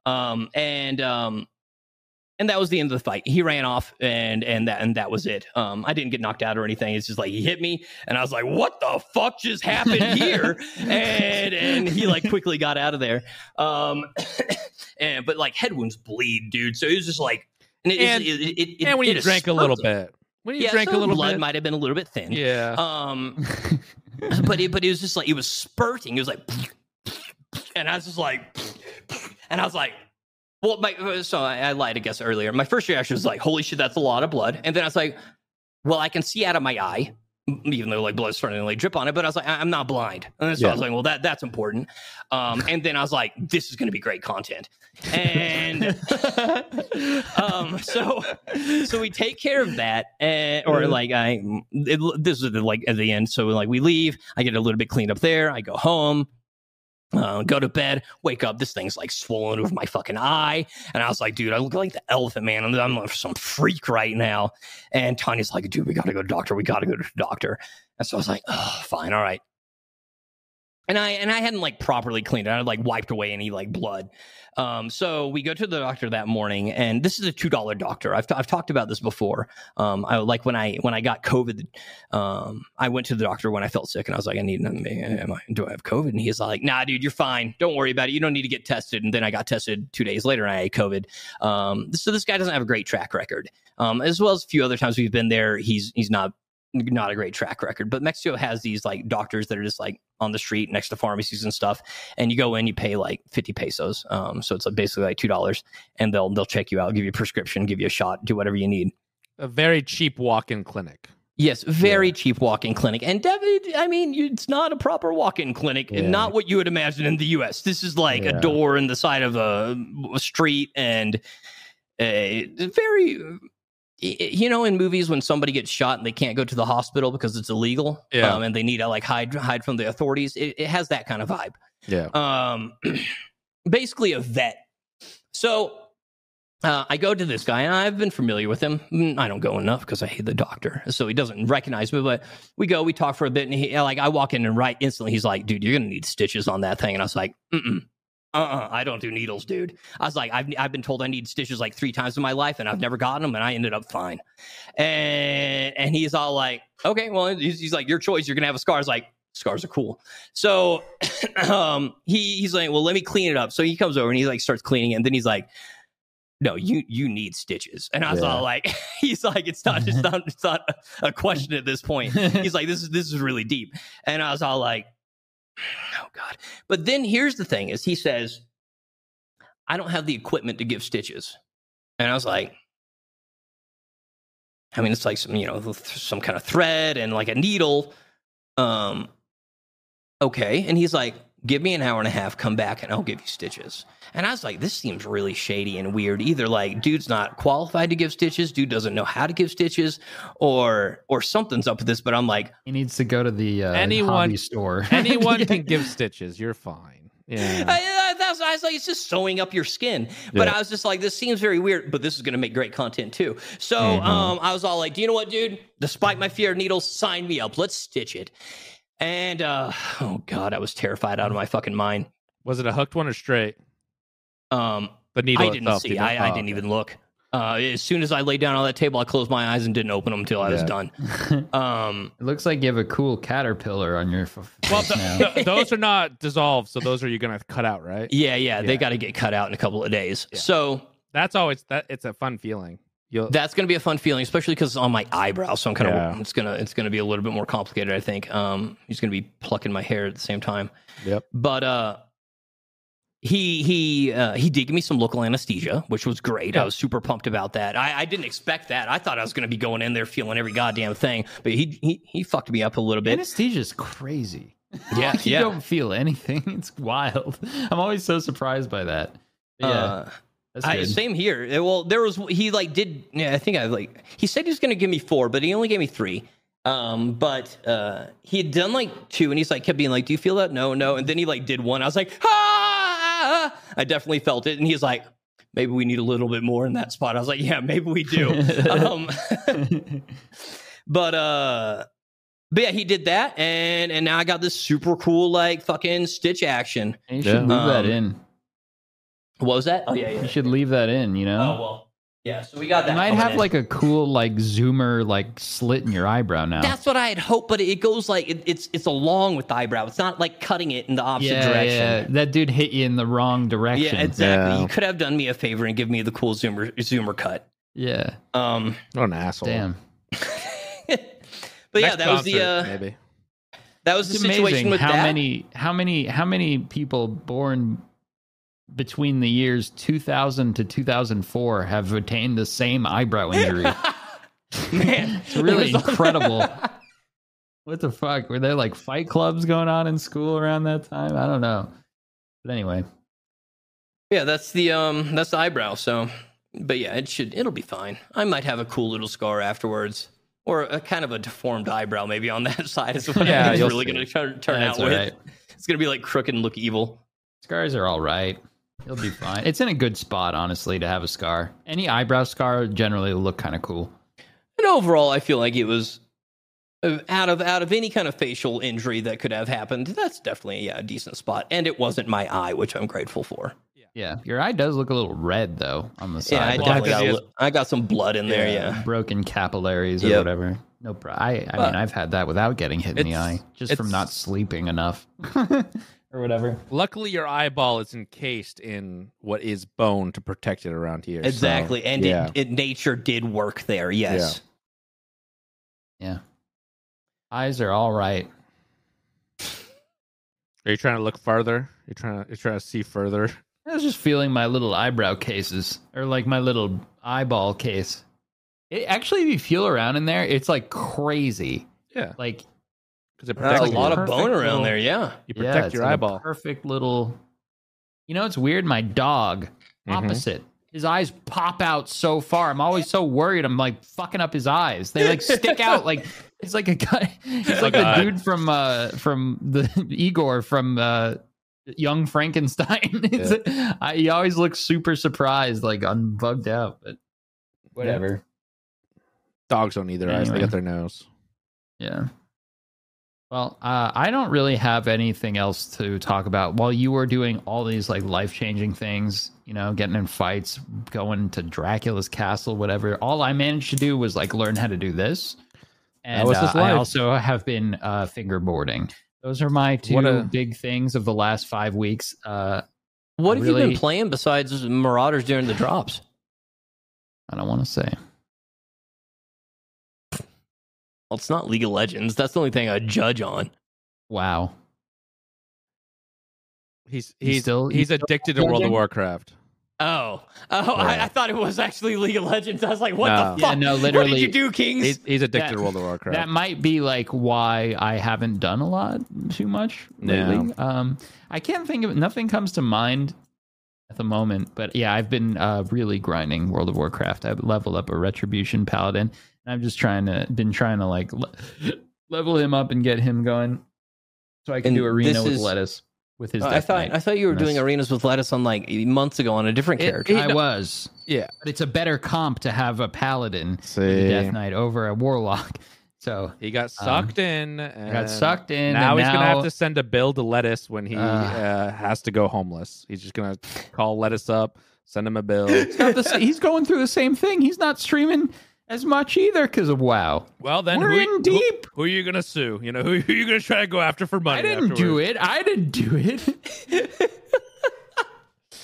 um, and. Um, And that was the end of the fight. He ran off, and and that and that was it. Um, I didn't get knocked out or anything. It's just like he hit me, and I was like, "What the fuck just happened here?" and and he like quickly got out of there. Um, and but like head wounds bleed, dude. So it was just like, and it, and, it, it, it, and when it, you it drank a little him. bit, when you yeah, drank a little blood bit, might have been a little bit thin. Yeah. Um, but it, but it was just like it was spurting. It was like, and I was just like, and I was like. Well, my, so I, I lied, I guess, earlier. My first reaction was like, holy shit, that's a lot of blood. And then I was like, well, I can see out of my eye, even though like blood's starting to like drip on it. But I was like, I- I'm not blind. And so yeah. I was like, well, that that's important. Um, and then I was like, this is going to be great content. And um, so so we take care of that. And, or like I it, this is like at the end. So like we leave. I get a little bit cleaned up there. I go home. Uh, go to bed, wake up, this thing's like swollen over my fucking eye. And I was like, dude, I look like the elephant man. I'm, I'm some freak right now. And Tanya's like, dude, we gotta go to the doctor. We gotta go to the doctor. And so I was like, oh, fine, all right. And I and I hadn't like properly cleaned it. I had like wiped away any like blood. Um, so we go to the doctor that morning, and this is a two dollar doctor. I've t- I've talked about this before. Um, I like when I when I got COVID, um, I went to the doctor when I felt sick, and I was like, I need nothing. Am I, do I have COVID? And he's like, nah, dude, you're fine. Don't worry about it. You don't need to get tested. And then I got tested two days later, and I had COVID. Um, so this guy doesn't have a great track record. Um, as well as a few other times we've been there, he's he's not. Not a great track record, but Mexico has these like doctors that are just like on the street next to pharmacies and stuff. And you go in, you pay like fifty pesos. Um, so it's like basically like two dollars, and they'll, they'll check you out, give you a prescription, give you a shot, do whatever you need. A very cheap walk-in clinic. Yes. Very yeah. cheap walk-in clinic. And David, I mean, it's not a proper walk-in clinic yeah. and not what you would imagine in the U S. This is like yeah. a door in the side of a, a street, and a very, you know, in movies when somebody gets shot and they can't go to the hospital because it's illegal, yeah. um, and they need to like hide hide from the authorities. It, it has that kind of vibe. Yeah. Um, basically a vet. So uh, I go to this guy, and I've been familiar with him. I don't go enough because I hate the doctor, so he doesn't recognize me. But we go, we talk for a bit, and he like I walk in and right instantly, he's like, "Dude, you're gonna need stitches on that thing," and I was like, "Mm-mm." uh-uh, I don't do needles, dude. I was like, I've, I've been told I need stitches like three times in my life, and I've never gotten them, and I ended up fine. And and he's all like, okay, well, he's, he's like, your choice. You're going to have a scar. I was like, scars are cool. So um, he, he's like, well, let me clean it up. So he comes over, and he like starts cleaning it, and then he's like, no, you you need stitches. And I was yeah. all like, he's like, it's not it's not it's not a question at this point. He's like, this is this is really deep. And I was all like, oh God. But then here's the thing is he says, I don't have the equipment to give stitches. And I was like, I mean, it's like some, you know, some kind of thread and like a needle. Um, okay. And he's like, give me an hour and a half, come back, and I'll give you stitches. And I was like, this seems really shady and weird. Either like dude's not qualified to give stitches, dude doesn't know how to give stitches, or or something's up with this. But I'm like, he needs to go to the uh, anyone, hobby store. Anyone yeah. can give stitches. You're fine. Yeah, I, I, that's, I was like, it's just sewing up your skin. But yeah. I was just like, this seems very weird. But this is going to make great content too. So mm-hmm. um, I was all like, do you know what, dude? Despite my fear of needles, sign me up. Let's stitch it. And, uh, oh, God, I was terrified out of my fucking mind. Was it a hooked one or straight? Um, the needle I didn't itself, see. You know? I, I oh, didn't okay. even look. Uh, as soon as I laid down on that table, I closed my eyes and didn't open them until I yeah. was done. Um, it looks like you have a cool caterpillar on your... F- well, th- th- those are not dissolved, so those are you going to cut out, right? Yeah, yeah, yeah. They got to get cut out in a couple of days. Yeah. So that's always... that. It's a fun feeling. You'll... That's going to be a fun feeling, especially because it's on my eyebrow. So I'm kind of yeah. it's gonna it's gonna be a little bit more complicated. I think um, he's going to be plucking my hair at the same time. Yep. But uh, he he uh, he did give me some local anesthesia, which was great. Yeah. I was super pumped about that. I, I didn't expect that. I thought I was going to be going in there feeling every goddamn thing. But he he he fucked me up a little bit. Anesthesia is crazy. Yeah, you yeah. don't feel anything. It's wild. I'm always so surprised by that. But yeah. Uh, I, same here. Well, there was he like did. Yeah, I think I like. He said he was going to give me four, but he only gave me three. Um, but uh, he had done like two, and he's like kept being like, "Do you feel that? No, no." And then he like did one. I was like, "Ah!" I definitely felt it. And he's like, "Maybe we need a little bit more in that spot." I was like, "Yeah, maybe we do." um, but uh, but yeah, he did that, and and now I got this super cool like fucking stitch action. And you should yeah. move um, that in. What was that? Oh yeah, yeah. You should leave that in, you know. Oh well, yeah. So we got that. You might have in. Like a cool like zoomer like slit in your eyebrow now. That's what I had hoped, but it goes like it, it's it's along with the eyebrow. It's not like cutting it in the opposite yeah, direction. Yeah, that dude hit you in the wrong direction. Yeah, exactly. Yeah. You could have done me a favor and give me the cool zoomer zoomer cut. Yeah. Um. What an asshole. Damn. But yeah, that concert, was the. Uh, maybe. That was it's the situation with how that. many how many how many people born. Between the years two thousand to two thousand four have retained the same eyebrow injury. Man, it's really incredible. What the fuck? Were there like fight clubs going on in school around that time? I don't know. But anyway. Yeah, that's the um that's the eyebrow, so but yeah, it should it'll be fine. I might have a cool little scar afterwards. Or a kind of a deformed eyebrow maybe on that side is what yeah, it's really see. gonna turn yeah, out with. Right. It's gonna be like crooked and look evil. Scars are all right. It'll be fine. It's in a good spot, honestly, to have a scar. Any eyebrow scar generally will look kind of cool. And overall, I feel like it was out of out of any kind of facial injury that could have happened. That's definitely yeah, a decent spot. And it wasn't my eye, which I'm grateful for. Yeah, yeah. Your eye does look a little red, though, on the side. Yeah, I, definitely got, has- I got some blood in there, yeah. yeah. Broken capillaries or yep. whatever. No problem. I, I mean, I've had that without getting hit in the eye, just from not sleeping enough. Or whatever. Luckily, your eyeball is encased in what is bone to protect it around here. Exactly. So, and yeah. it, it, nature did work there. Yes. Yeah. yeah. Eyes are all right. Are you trying to look farther? You're trying to, you're trying to see further? I was just feeling my little eyebrow cases or like my little eyeball case. It actually, if you feel around in there, it's like crazy. Yeah. Like, because it protects a lot of bone around there, yeah. You protect yeah, it's your eyeball. Perfect little. You know, it's weird. My dog, mm-hmm. opposite, his eyes pop out so far. I'm always so worried. I'm like fucking up his eyes. They like stick out like it's like a guy. It's oh, like God. the dude from uh, from the Igor from uh, Young Frankenstein. It's yeah. a, I, he always looks super surprised, like unbugged out, but whatever. whatever. Dogs don't need their anyway. eyes. They got their nose. Yeah. Well, uh, I don't really have anything else to talk about. While you were doing all these like life-changing things, you know, getting in fights, going to Dracula's castle, whatever, all I managed to do was like learn how to do this. And uh, I also have been uh, fingerboarding. Those are my two a, big things of the last five weeks. Uh, what I have really, you been playing besides Marauders during the drops? I don't want to say. Well, it's not League of Legends. That's the only thing I judge on. Wow. He's he's he's, still, he's, he's addicted still to World of Warcraft. Oh. Oh, yeah. I, I thought it was actually League of Legends. I was like, what no. the fuck? Yeah, no, literally. What did you do, Kings? He's, he's addicted that, to World of Warcraft. That might be like why I haven't done a lot too much lately. No. Um, I can't think of it. Nothing comes to mind at the moment. But yeah, I've been uh, really grinding World of Warcraft. I've leveled up a Retribution Paladin. I've just trying to been trying to like le- level him up and get him going, so I can and do arena with is, lettuce with his. Uh, I thought I thought you were doing arenas with lettuce on like months ago on a different character. It, it, I no, was, yeah. But it's a better comp to have a paladin, see. Death Knight over a warlock. So he got sucked um, in. And got sucked in. Now and he's now, gonna have to send a bill to lettuce when he uh, uh, has to go homeless. He's just gonna call lettuce up, send him a bill. the, he's going through the same thing. He's not streaming as much either because of WoW. Well, then we're who, in deep. Who, who are you gonna sue? You know, who, who are you gonna try to go after for money? I didn't afterwards? do it. I didn't do it.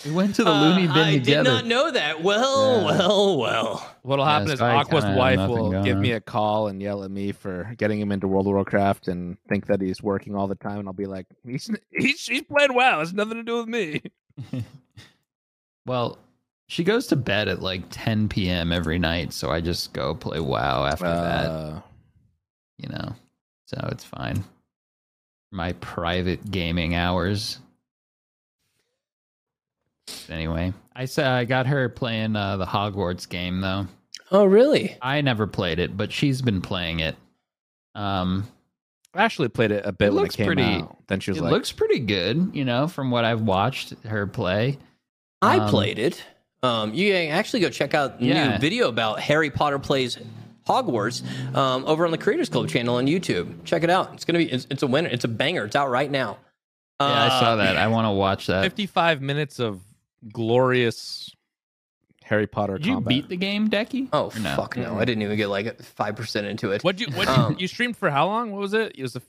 We went to the uh, loony bin I together. I did not know that. Well, yeah. well, well. What'll happen yeah, is Aqua's wife will give on. me a call and yell at me for getting him into World of Warcraft and think that he's working all the time, and I'll be like, he's he's, he's playing WoW. It's nothing to do with me. Well, she goes to bed at like ten p.m. every night, so I just go play WoW after uh, that. You know, so it's fine. My private gaming hours. Anyway, I said I got her playing uh, the Hogwarts game though. Oh, really? I never played it, but she's been playing it. Um, Ashley played it a bit it when it came pretty, out. Then she was it like, "It looks pretty good," you know, from what I've watched her play. I um, played it. Um, you can actually go check out the yeah. new video about Harry Potter Plays Hogwarts um, over on the Creators Club channel on YouTube. Check it out. It's going to be, it's, it's a winner. It's a banger. It's out right now. Yeah, uh, I saw that. I want to watch that. fifty-five minutes of glorious Harry Potter Did combat. You beat the game, Decky? Oh, no? fuck no. I didn't even get like five percent into it. What'd you, what'd um, you, you streamed for how long? What was it? It was a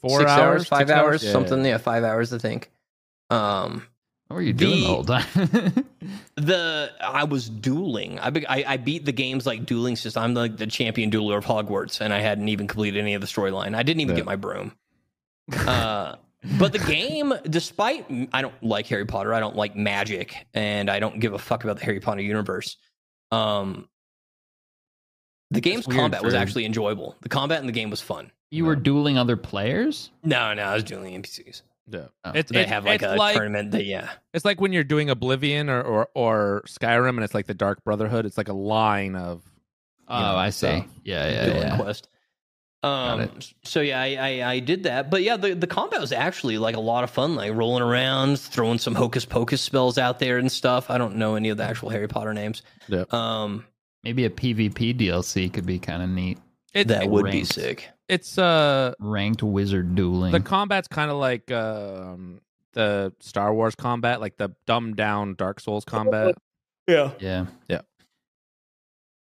four six hours, hours five hours, hours something. Yeah. yeah, five hours, I think. Um, What were you doing the, the whole time? the I was dueling. I, I I beat the games like dueling system. I'm like the champion dueler of Hogwarts, and I hadn't even completed any of the storyline. I didn't even yeah. get my broom. Uh, but the game, despite I don't like Harry Potter, I don't like magic, and I don't give a fuck about the Harry Potter universe. Um, the game's combat was actually enjoyable. The combat in the game was fun. You were dueling other players? No, no, I was dueling N P Cs. Yeah. Oh, it's, they it's, have like it's a like, tournament that yeah it's like when you're doing Oblivion or, or or Skyrim and it's like the Dark Brotherhood, it's like a line of oh know, I see so, yeah yeah, yeah. quest. um so yeah I, I I did that, but yeah the, the combat was actually like a lot of fun, like rolling around, throwing some hocus pocus spells out there and stuff. I don't know any of the actual Harry Potter names. yeah. um maybe a PvP D L C could be kind of neat. It, that it would ranked, be sick. It's uh ranked wizard dueling. The combat's kind of like um the Star Wars combat, like the dumbed down Dark Souls combat. Yeah, yeah, yeah.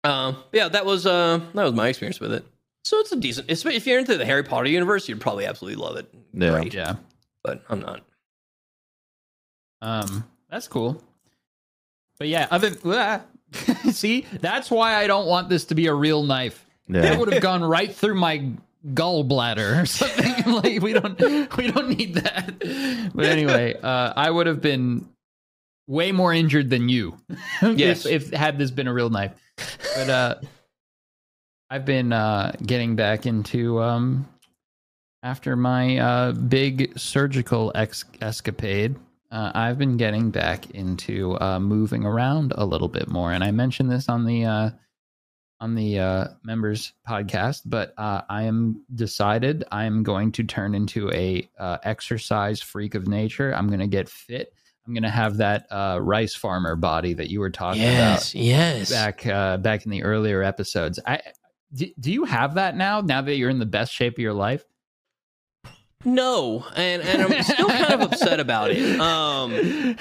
Um, uh, yeah, that was uh that was my experience with it. So it's a decent. It's, if you're into the Harry Potter universe, you'd probably absolutely love it. Yeah, right? yeah. But I'm not. Um, that's cool. But yeah, other blah. See, that's why I don't want this to be a real knife. Yeah. That would have gone right through my gallbladder or something. Like we don't, we don't need that. But anyway, uh, I would have been way more injured than you. Yes, if, if had this been a real knife. But uh, I've been uh, getting back into um, after my uh, big surgical ex- escapade. Uh, I've been getting back into uh, moving around a little bit more, and I mentioned this on the. Uh, on the uh, members podcast, but uh, I am decided I am going to turn into a uh, exercise freak of nature. I'm going to get fit. I'm going to have that uh, rice farmer body that you were talking yes, about yes. back uh, back in the earlier episodes. I do, do you have that now, now that you're in the best shape of your life? No, and and I'm still kind of upset about it. Um,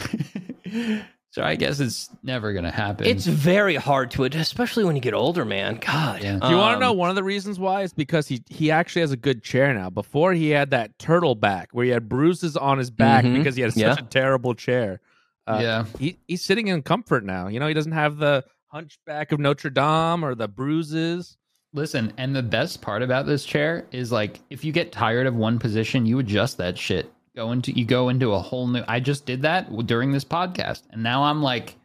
so I guess it's never gonna happen. It's very hard to it, especially when you get older, man. God, yeah. um, you want to know one of the reasons why? It's because he he actually has a good chair now. Before he had that turtle back where he had bruises on his back mm-hmm. because he had such yeah. a terrible chair. Uh, yeah, he he's sitting in comfort now. You know, he doesn't have the hunchback of Notre Dame or the bruises. Listen, and the best part about this chair is, like, if you get tired of one position, you adjust that shit. Go into you go into a whole new. I just did that during this podcast, and now I'm like,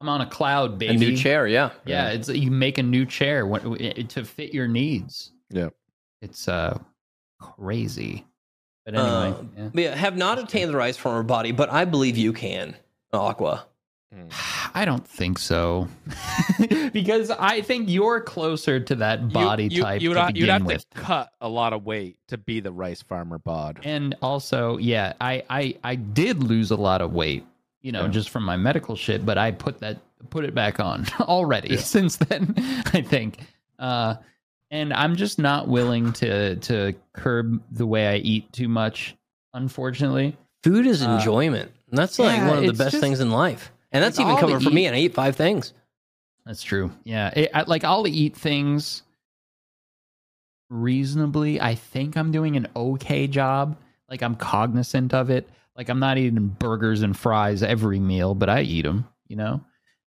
I'm on a cloud, baby. A new chair, yeah, yeah. yeah. It's you make a new chair to fit your needs. Yeah, it's uh crazy. But anyway, um, yeah. But yeah, have not attained the rise from her body, but I believe you can, Aqua. I don't think so, because I think you're closer to that body you, you, type. You'd, to begin you'd have with. to cut a lot of weight to be the rice farmer bod. And also, yeah, I, I, I did lose a lot of weight, you know, yeah. just from my medical shit. But I put that put it back on already yeah. since then. I think, uh, and I'm just not willing to to curb the way I eat too much. Unfortunately, food is uh, enjoyment. And that's like yeah, one of the best just, things in life. And that's even coming from me, and I eat five things. That's true. Yeah. It, I, like, I'll eat things reasonably. I think I'm doing an okay job. Like, I'm cognizant of it. Like, I'm not eating burgers and fries every meal, but I eat them, you know?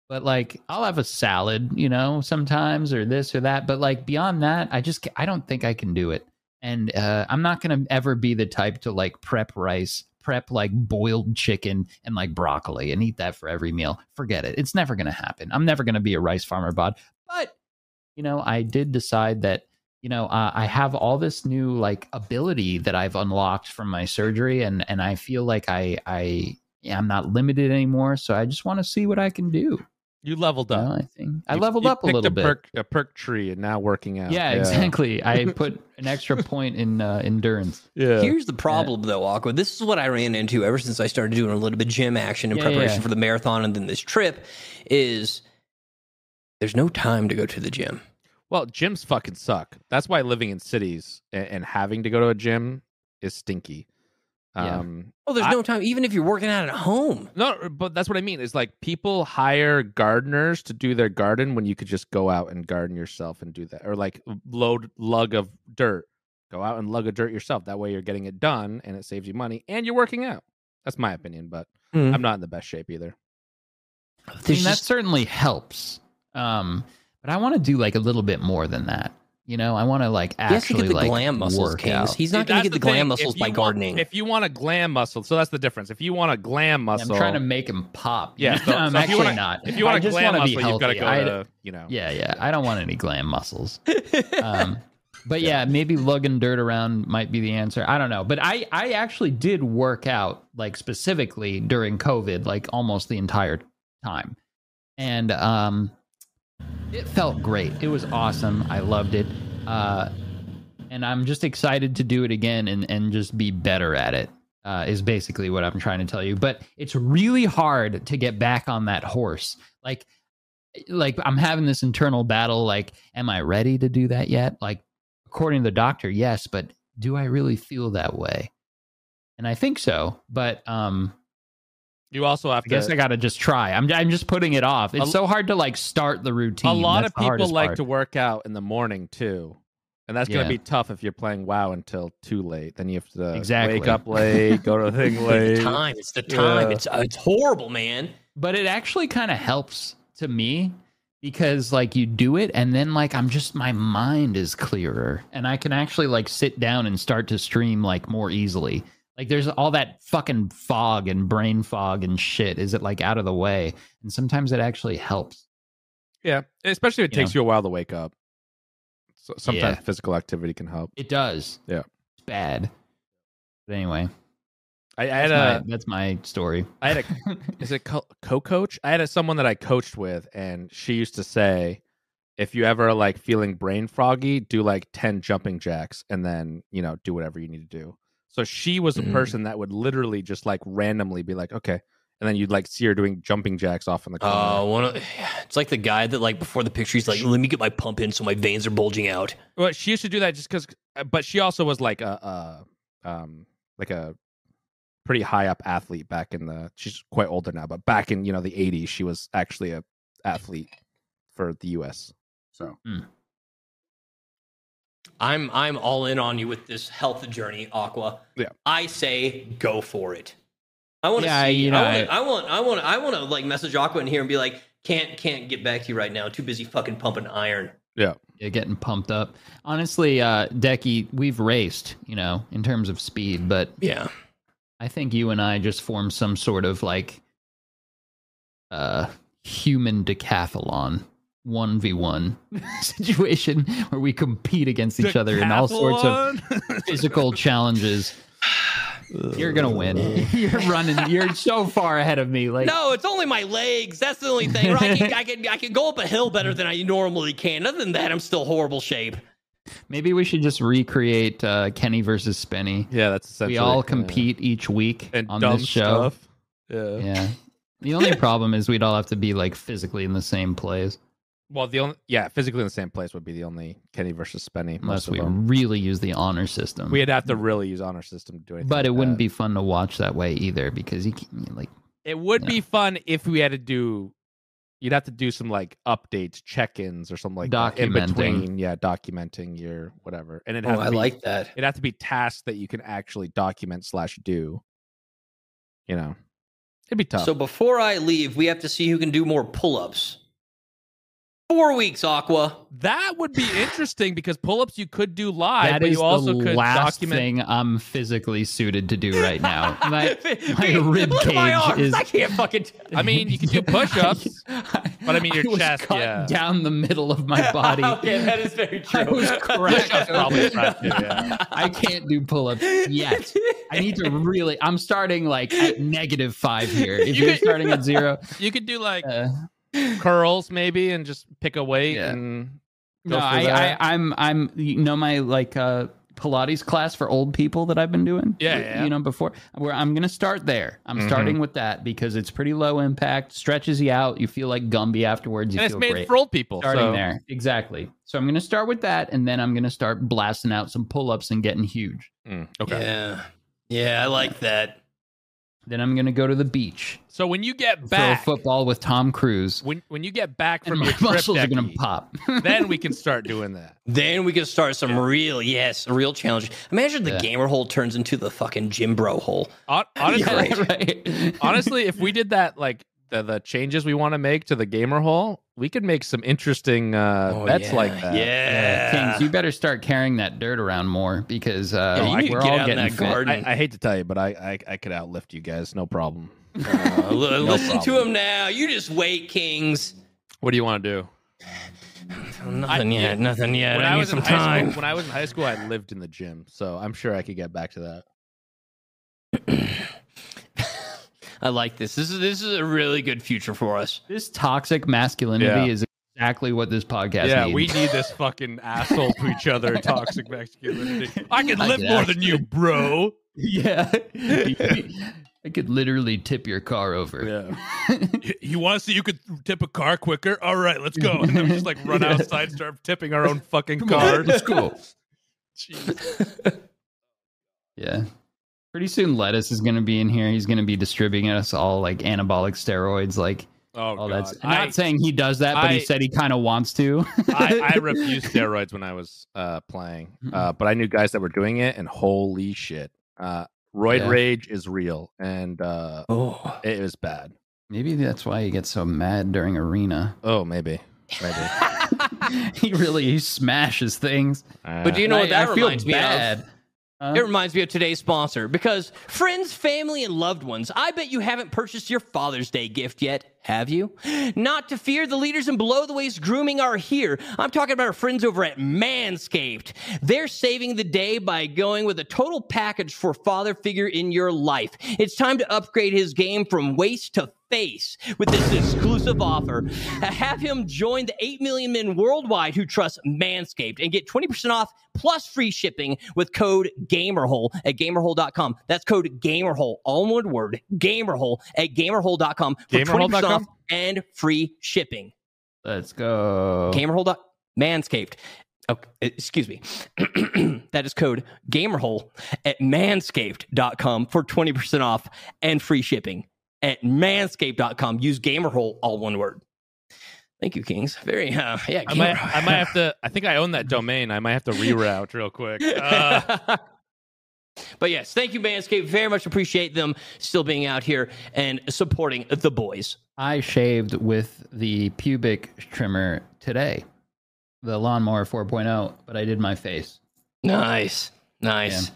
But, like, I'll have a salad, you know, sometimes, or this or that. But, like, beyond that, I just, I don't think I can do it. And uh, I'm not going to ever be the type to, like, prep rice. Prep like boiled chicken and like broccoli and eat that for every meal. Forget it. It's never going to happen. I'm never going to be a rice farmer bod. But, you know, I did decide that, you know, uh, I have all this new like ability that I've unlocked from my surgery. And, and I feel like I, I am not limited anymore. So I just want to see what I can do. You leveled up. You know, I think you, I leveled up a little a bit. Perk, a perk tree and now working out. Yeah, yeah. exactly. I put an extra point in uh, endurance. Yeah. Here's the problem, yeah. though, Aqua. This is what I ran into ever since I started doing a little bit of gym action in yeah, preparation yeah. for the marathon and then this trip is there's no time to go to the gym. Well, gyms fucking suck. That's why living in cities and, and having to go to a gym is stinky. Yeah. Um, oh, there's I, no time, even if you're working out at home. No, but that's what I mean. It's like people hire gardeners to do their garden when you could just go out and garden yourself and do that. Or like load lug of dirt. Go out and lug of dirt yourself. That way you're getting it done and it saves you money and you're working out. That's my opinion, but mm. I'm not in the best shape either. I mean, that certainly helps. Um, but I want to do like a little bit more than that. You know, I want to like actually like glam muscles, Kings. He's not going to get the glam muscles by gardening. If you want a glam muscle, so that's the difference. If you want a glam muscle, I'm trying to make him pop. Yeah, so, so I'm actually wanna, not. If you want a glam muscle, you've got to go to, you know. Yeah, yeah. I don't want any glam muscles. Um, but yeah, maybe lugging dirt around might be the answer. I don't know. But I, I actually did work out like specifically during COVID, like almost the entire time, and um. It felt great. It was awesome. I loved it. Uh, and I'm just excited to do it again and, and just be better at it, uh, is basically what I'm trying to tell you. But it's really hard to get back on that horse. Like, like I'm having this internal battle. Like, am I ready to do that yet? Like, according to the doctor, yes. But do I really feel that way? And I think so. But, um, you also have I to. Guess I gotta just try. I'm I'm just putting it off. It's a, so hard to like start the routine. A lot that's of people like part. to work out in the morning too, and that's yeah. gonna be tough if you're playing WoW until too late. Then you have to exactly. wake up late, go to the thing late. It's the time. It's the time. Yeah. It's uh, it's horrible, man. But it actually kind of helps to me because like you do it, and then like I'm just my mind is clearer, and I can actually like sit down and start to stream like more easily. Like there's all that fucking fog and brain fog and shit. Is it like out of the way? And sometimes it actually helps. Yeah, especially if it you takes know? you a while to wake up. So sometimes yeah. physical activity can help. It does. Yeah, it's bad. But anyway, I, I had that's a my, that's my story. I had a is it co- co-coach? I had a, someone that I coached with, and she used to say, if you ever like feeling brain foggy, do like ten jumping jacks, and then you know do whatever you need to do. So she was a person that would literally just like randomly be like, okay. And then you'd like see her doing jumping jacks off in the corner. Oh, one of, it's like the guy that like before the picture, he's like, let me get my pump in so my veins are bulging out. Well, she used to do that just because, but she also was like a, a, um, like a pretty high up athlete back in the, she's quite older now, but back in, you know, the eighties, she was actually a athlete for the U S. So mm. I'm, I'm all in on you with this health journey, Aqua. Yeah. I say, go for it. I want to yeah, see, you know, I, wanna, I, I want, I want, I want to like message Aqua in here and be like, can't, can't get back to you right now. Too busy fucking pumping iron. Yeah. You're getting pumped up. Honestly, uh, Decky, we've raced, you know, in terms of speed, but yeah, I think you and I just formed some sort of like uh, human decathlon one v one situation where we compete against each decathlon? other in all sorts of physical challenges. You're gonna win. You're running. You're so far ahead of me. Like, no, it's only my legs. That's the only thing. I can, I can, I can go up a hill better than I normally can. Other than that, I'm still horrible shape. Maybe we should just recreate uh, Kenny versus Spenny. Yeah, that's essentially. We all compete yeah. each week and on this show. Stuff. Yeah, yeah. The only problem is we'd all have to be like physically in the same place. Well, the only yeah, physically in the same place would be the only Kenny versus Spenny. Unless we really use the honor system, we'd have to really use honor system to do anything. But it like wouldn't that. be fun to watch that way either, because you can't like. It would you know. be fun if we had to do. You'd have to do some like updates, check-ins, or something like that in between. Yeah, documenting your whatever, and it. Oh, I be, like that. It'd have to be tasks that you can actually document slash do. You know, it'd be tough. So before I leave, we have to see who can do more pull-ups. Four weeks, Aqua. That would be interesting because pull-ups you could do live, that but you also could document. That is the last thing I'm physically suited to do right now. My, my rib Look cage at my arms. is. I can't fucking. T- I mean, you can do push-ups, but I mean your I chest. Was cut yeah. down the middle of my body. Okay, that is very true. I was crushed. Probably crushed. Yeah. I can't do pull-ups yet. I need to really. I'm starting like at negative five here. If you you're could, starting at zero, you could do like. Uh, curls maybe and just pick a weight yeah. and go no I, I i'm i'm you know my like uh Pilates class for old people that I've been doing yeah, yeah. you know before where I'm gonna start there I'm mm-hmm. starting with that because it's pretty low impact, stretches you out, you feel like Gumby afterwards, you and feel it's made great. For old people starting so. There exactly so I'm gonna start with that and then I'm gonna start blasting out some pull-ups and getting huge mm, okay yeah yeah I like that. Then I'm going to go to the beach. So when you get back... Throw football with Tom Cruise. When when you get back from your trip, muscles Decky, are going to pop. Then we can start doing that. Then we can start some yeah. real, yes, real challenge. Imagine the yeah. gamer hole turns into the fucking gym bro hole. Honestly, yeah, right. honestly, if we did that, like, the, the changes we want to make to the gamer hole, we could make some interesting uh, oh, bets yeah. like that. Yeah. yeah. Kings, you better start carrying that dirt around more because uh, yeah, you we're get all out getting in that garden. I, I hate to tell you, but I, I, I could outlift you guys. No problem. Uh, no listen problem. to him now. You just wait, Kings. What do you want to do? Nothing I, yet. Nothing yet. When I, I was need some time. School, when I was in high school, I lived in the gym, so I'm sure I could get back to that. I like this. This is this is a really good future for us. This toxic masculinity yeah. is exactly what this podcast yeah, needs. Yeah, we need this fucking asshole to each other, toxic masculinity. I can I live more actually. than you, bro. Yeah. I could literally tip your car over. Yeah. you, you want to see you could tip a car quicker? All right, let's go. And then we just like run yeah. outside, start tipping our own fucking Come car. Let's go. Jeez. Yeah. Pretty soon, Lettuce is going to be in here. He's going to be distributing us all like anabolic steroids, like oh, all God. That's I'm not I, saying he does that, but I, he said he kind of wants to. I, I refused steroids when I was uh, playing, uh, but I knew guys that were doing it, and holy shit, uh, roid yeah. rage is real, and uh, oh, it was bad. Maybe that's why he gets so mad during arena. Oh, maybe, maybe he really he smashes things. Uh, but do you know what that I, I reminds me bad. of? Uh, it reminds me of today's sponsor, because friends, family, and loved ones, I bet you haven't purchased your Father's Day gift yet, have you? Not to fear, the leaders in below-the-waist grooming are here. I'm talking about our friends over at Manscaped. They're saving the day by going with a total package for father figure in your life. It's time to upgrade his game from waist to face with this exclusive offer. Have him join the eight million men worldwide who trust Manscaped and get twenty percent off plus free shipping with code GAMERHOLE at gamerhole dot com. That's code GAMERHOLE, all one word, GAMERHOLE at gamerhole dot com for twenty percent off and free shipping. Let's go. GamerHole dot com. Manscaped. Oh, excuse me. That is code GAMERHOLE at manscaped dot com for twenty percent off and free shipping at manscaped dot com. Use GAMERHOLE, all one word. Thank you, Kings. Very, uh, yeah. I might, I might have to, I think I own that domain. I might have to reroute real quick. Uh. But yes, thank you, Manscaped. Very much appreciate them still being out here and supporting the boys. I shaved with the pubic trimmer today, the lawnmower four point oh, but I did my face. Nice. Nice. Yeah.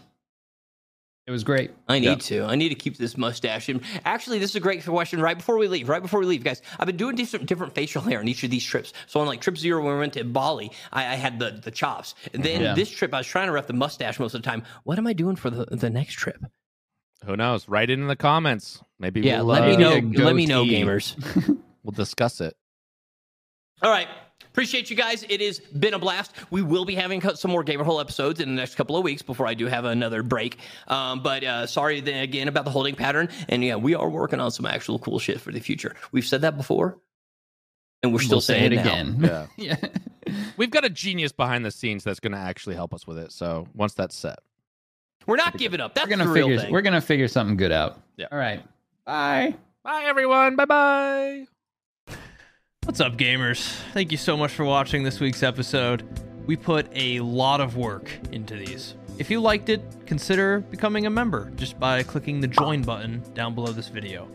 It was great. I need yep. to. I need to keep this mustache. And actually, this is a great question. Right before we leave, right before we leave, guys, I've been doing different, different facial hair on each of these trips. So on like trip zero, when we went to Bali, I, I had the, the chops. And then yeah. this trip, I was trying to rep the mustache most of the time. What am I doing for the, the next trip? Who knows? Write it in the comments. Maybe yeah, we'll let uh, me know. Let me know, gamers. We'll discuss it. All right. Appreciate you guys. It has been a blast. We will be having some more Gamer Hole episodes in the next couple of weeks before I do have another break. Um, but uh, sorry then again about the holding pattern. And yeah, we are working on some actual cool shit for the future. We've said that before, and we're still we'll saying say it again. Now. Yeah. yeah. We've got a genius behind the scenes that's going to actually help us with it. So once that's set, we're not giving up. That's we're gonna the real figure, thing. We're going to figure something good out. Yeah. All right. Bye. Bye, everyone. Bye bye. What's up, gamers? Thank you so much for watching this week's episode. We put a lot of work into these. If you liked it, consider becoming a member just by clicking the join button down below this video.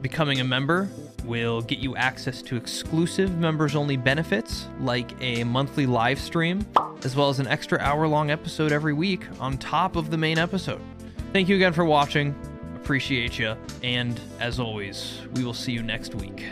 Becoming a member will get you access to exclusive members-only benefits like a monthly live stream, as well as an extra hour-long episode every week on top of the main episode. Thank you again for watching. Appreciate you. And as always, we will see you next week.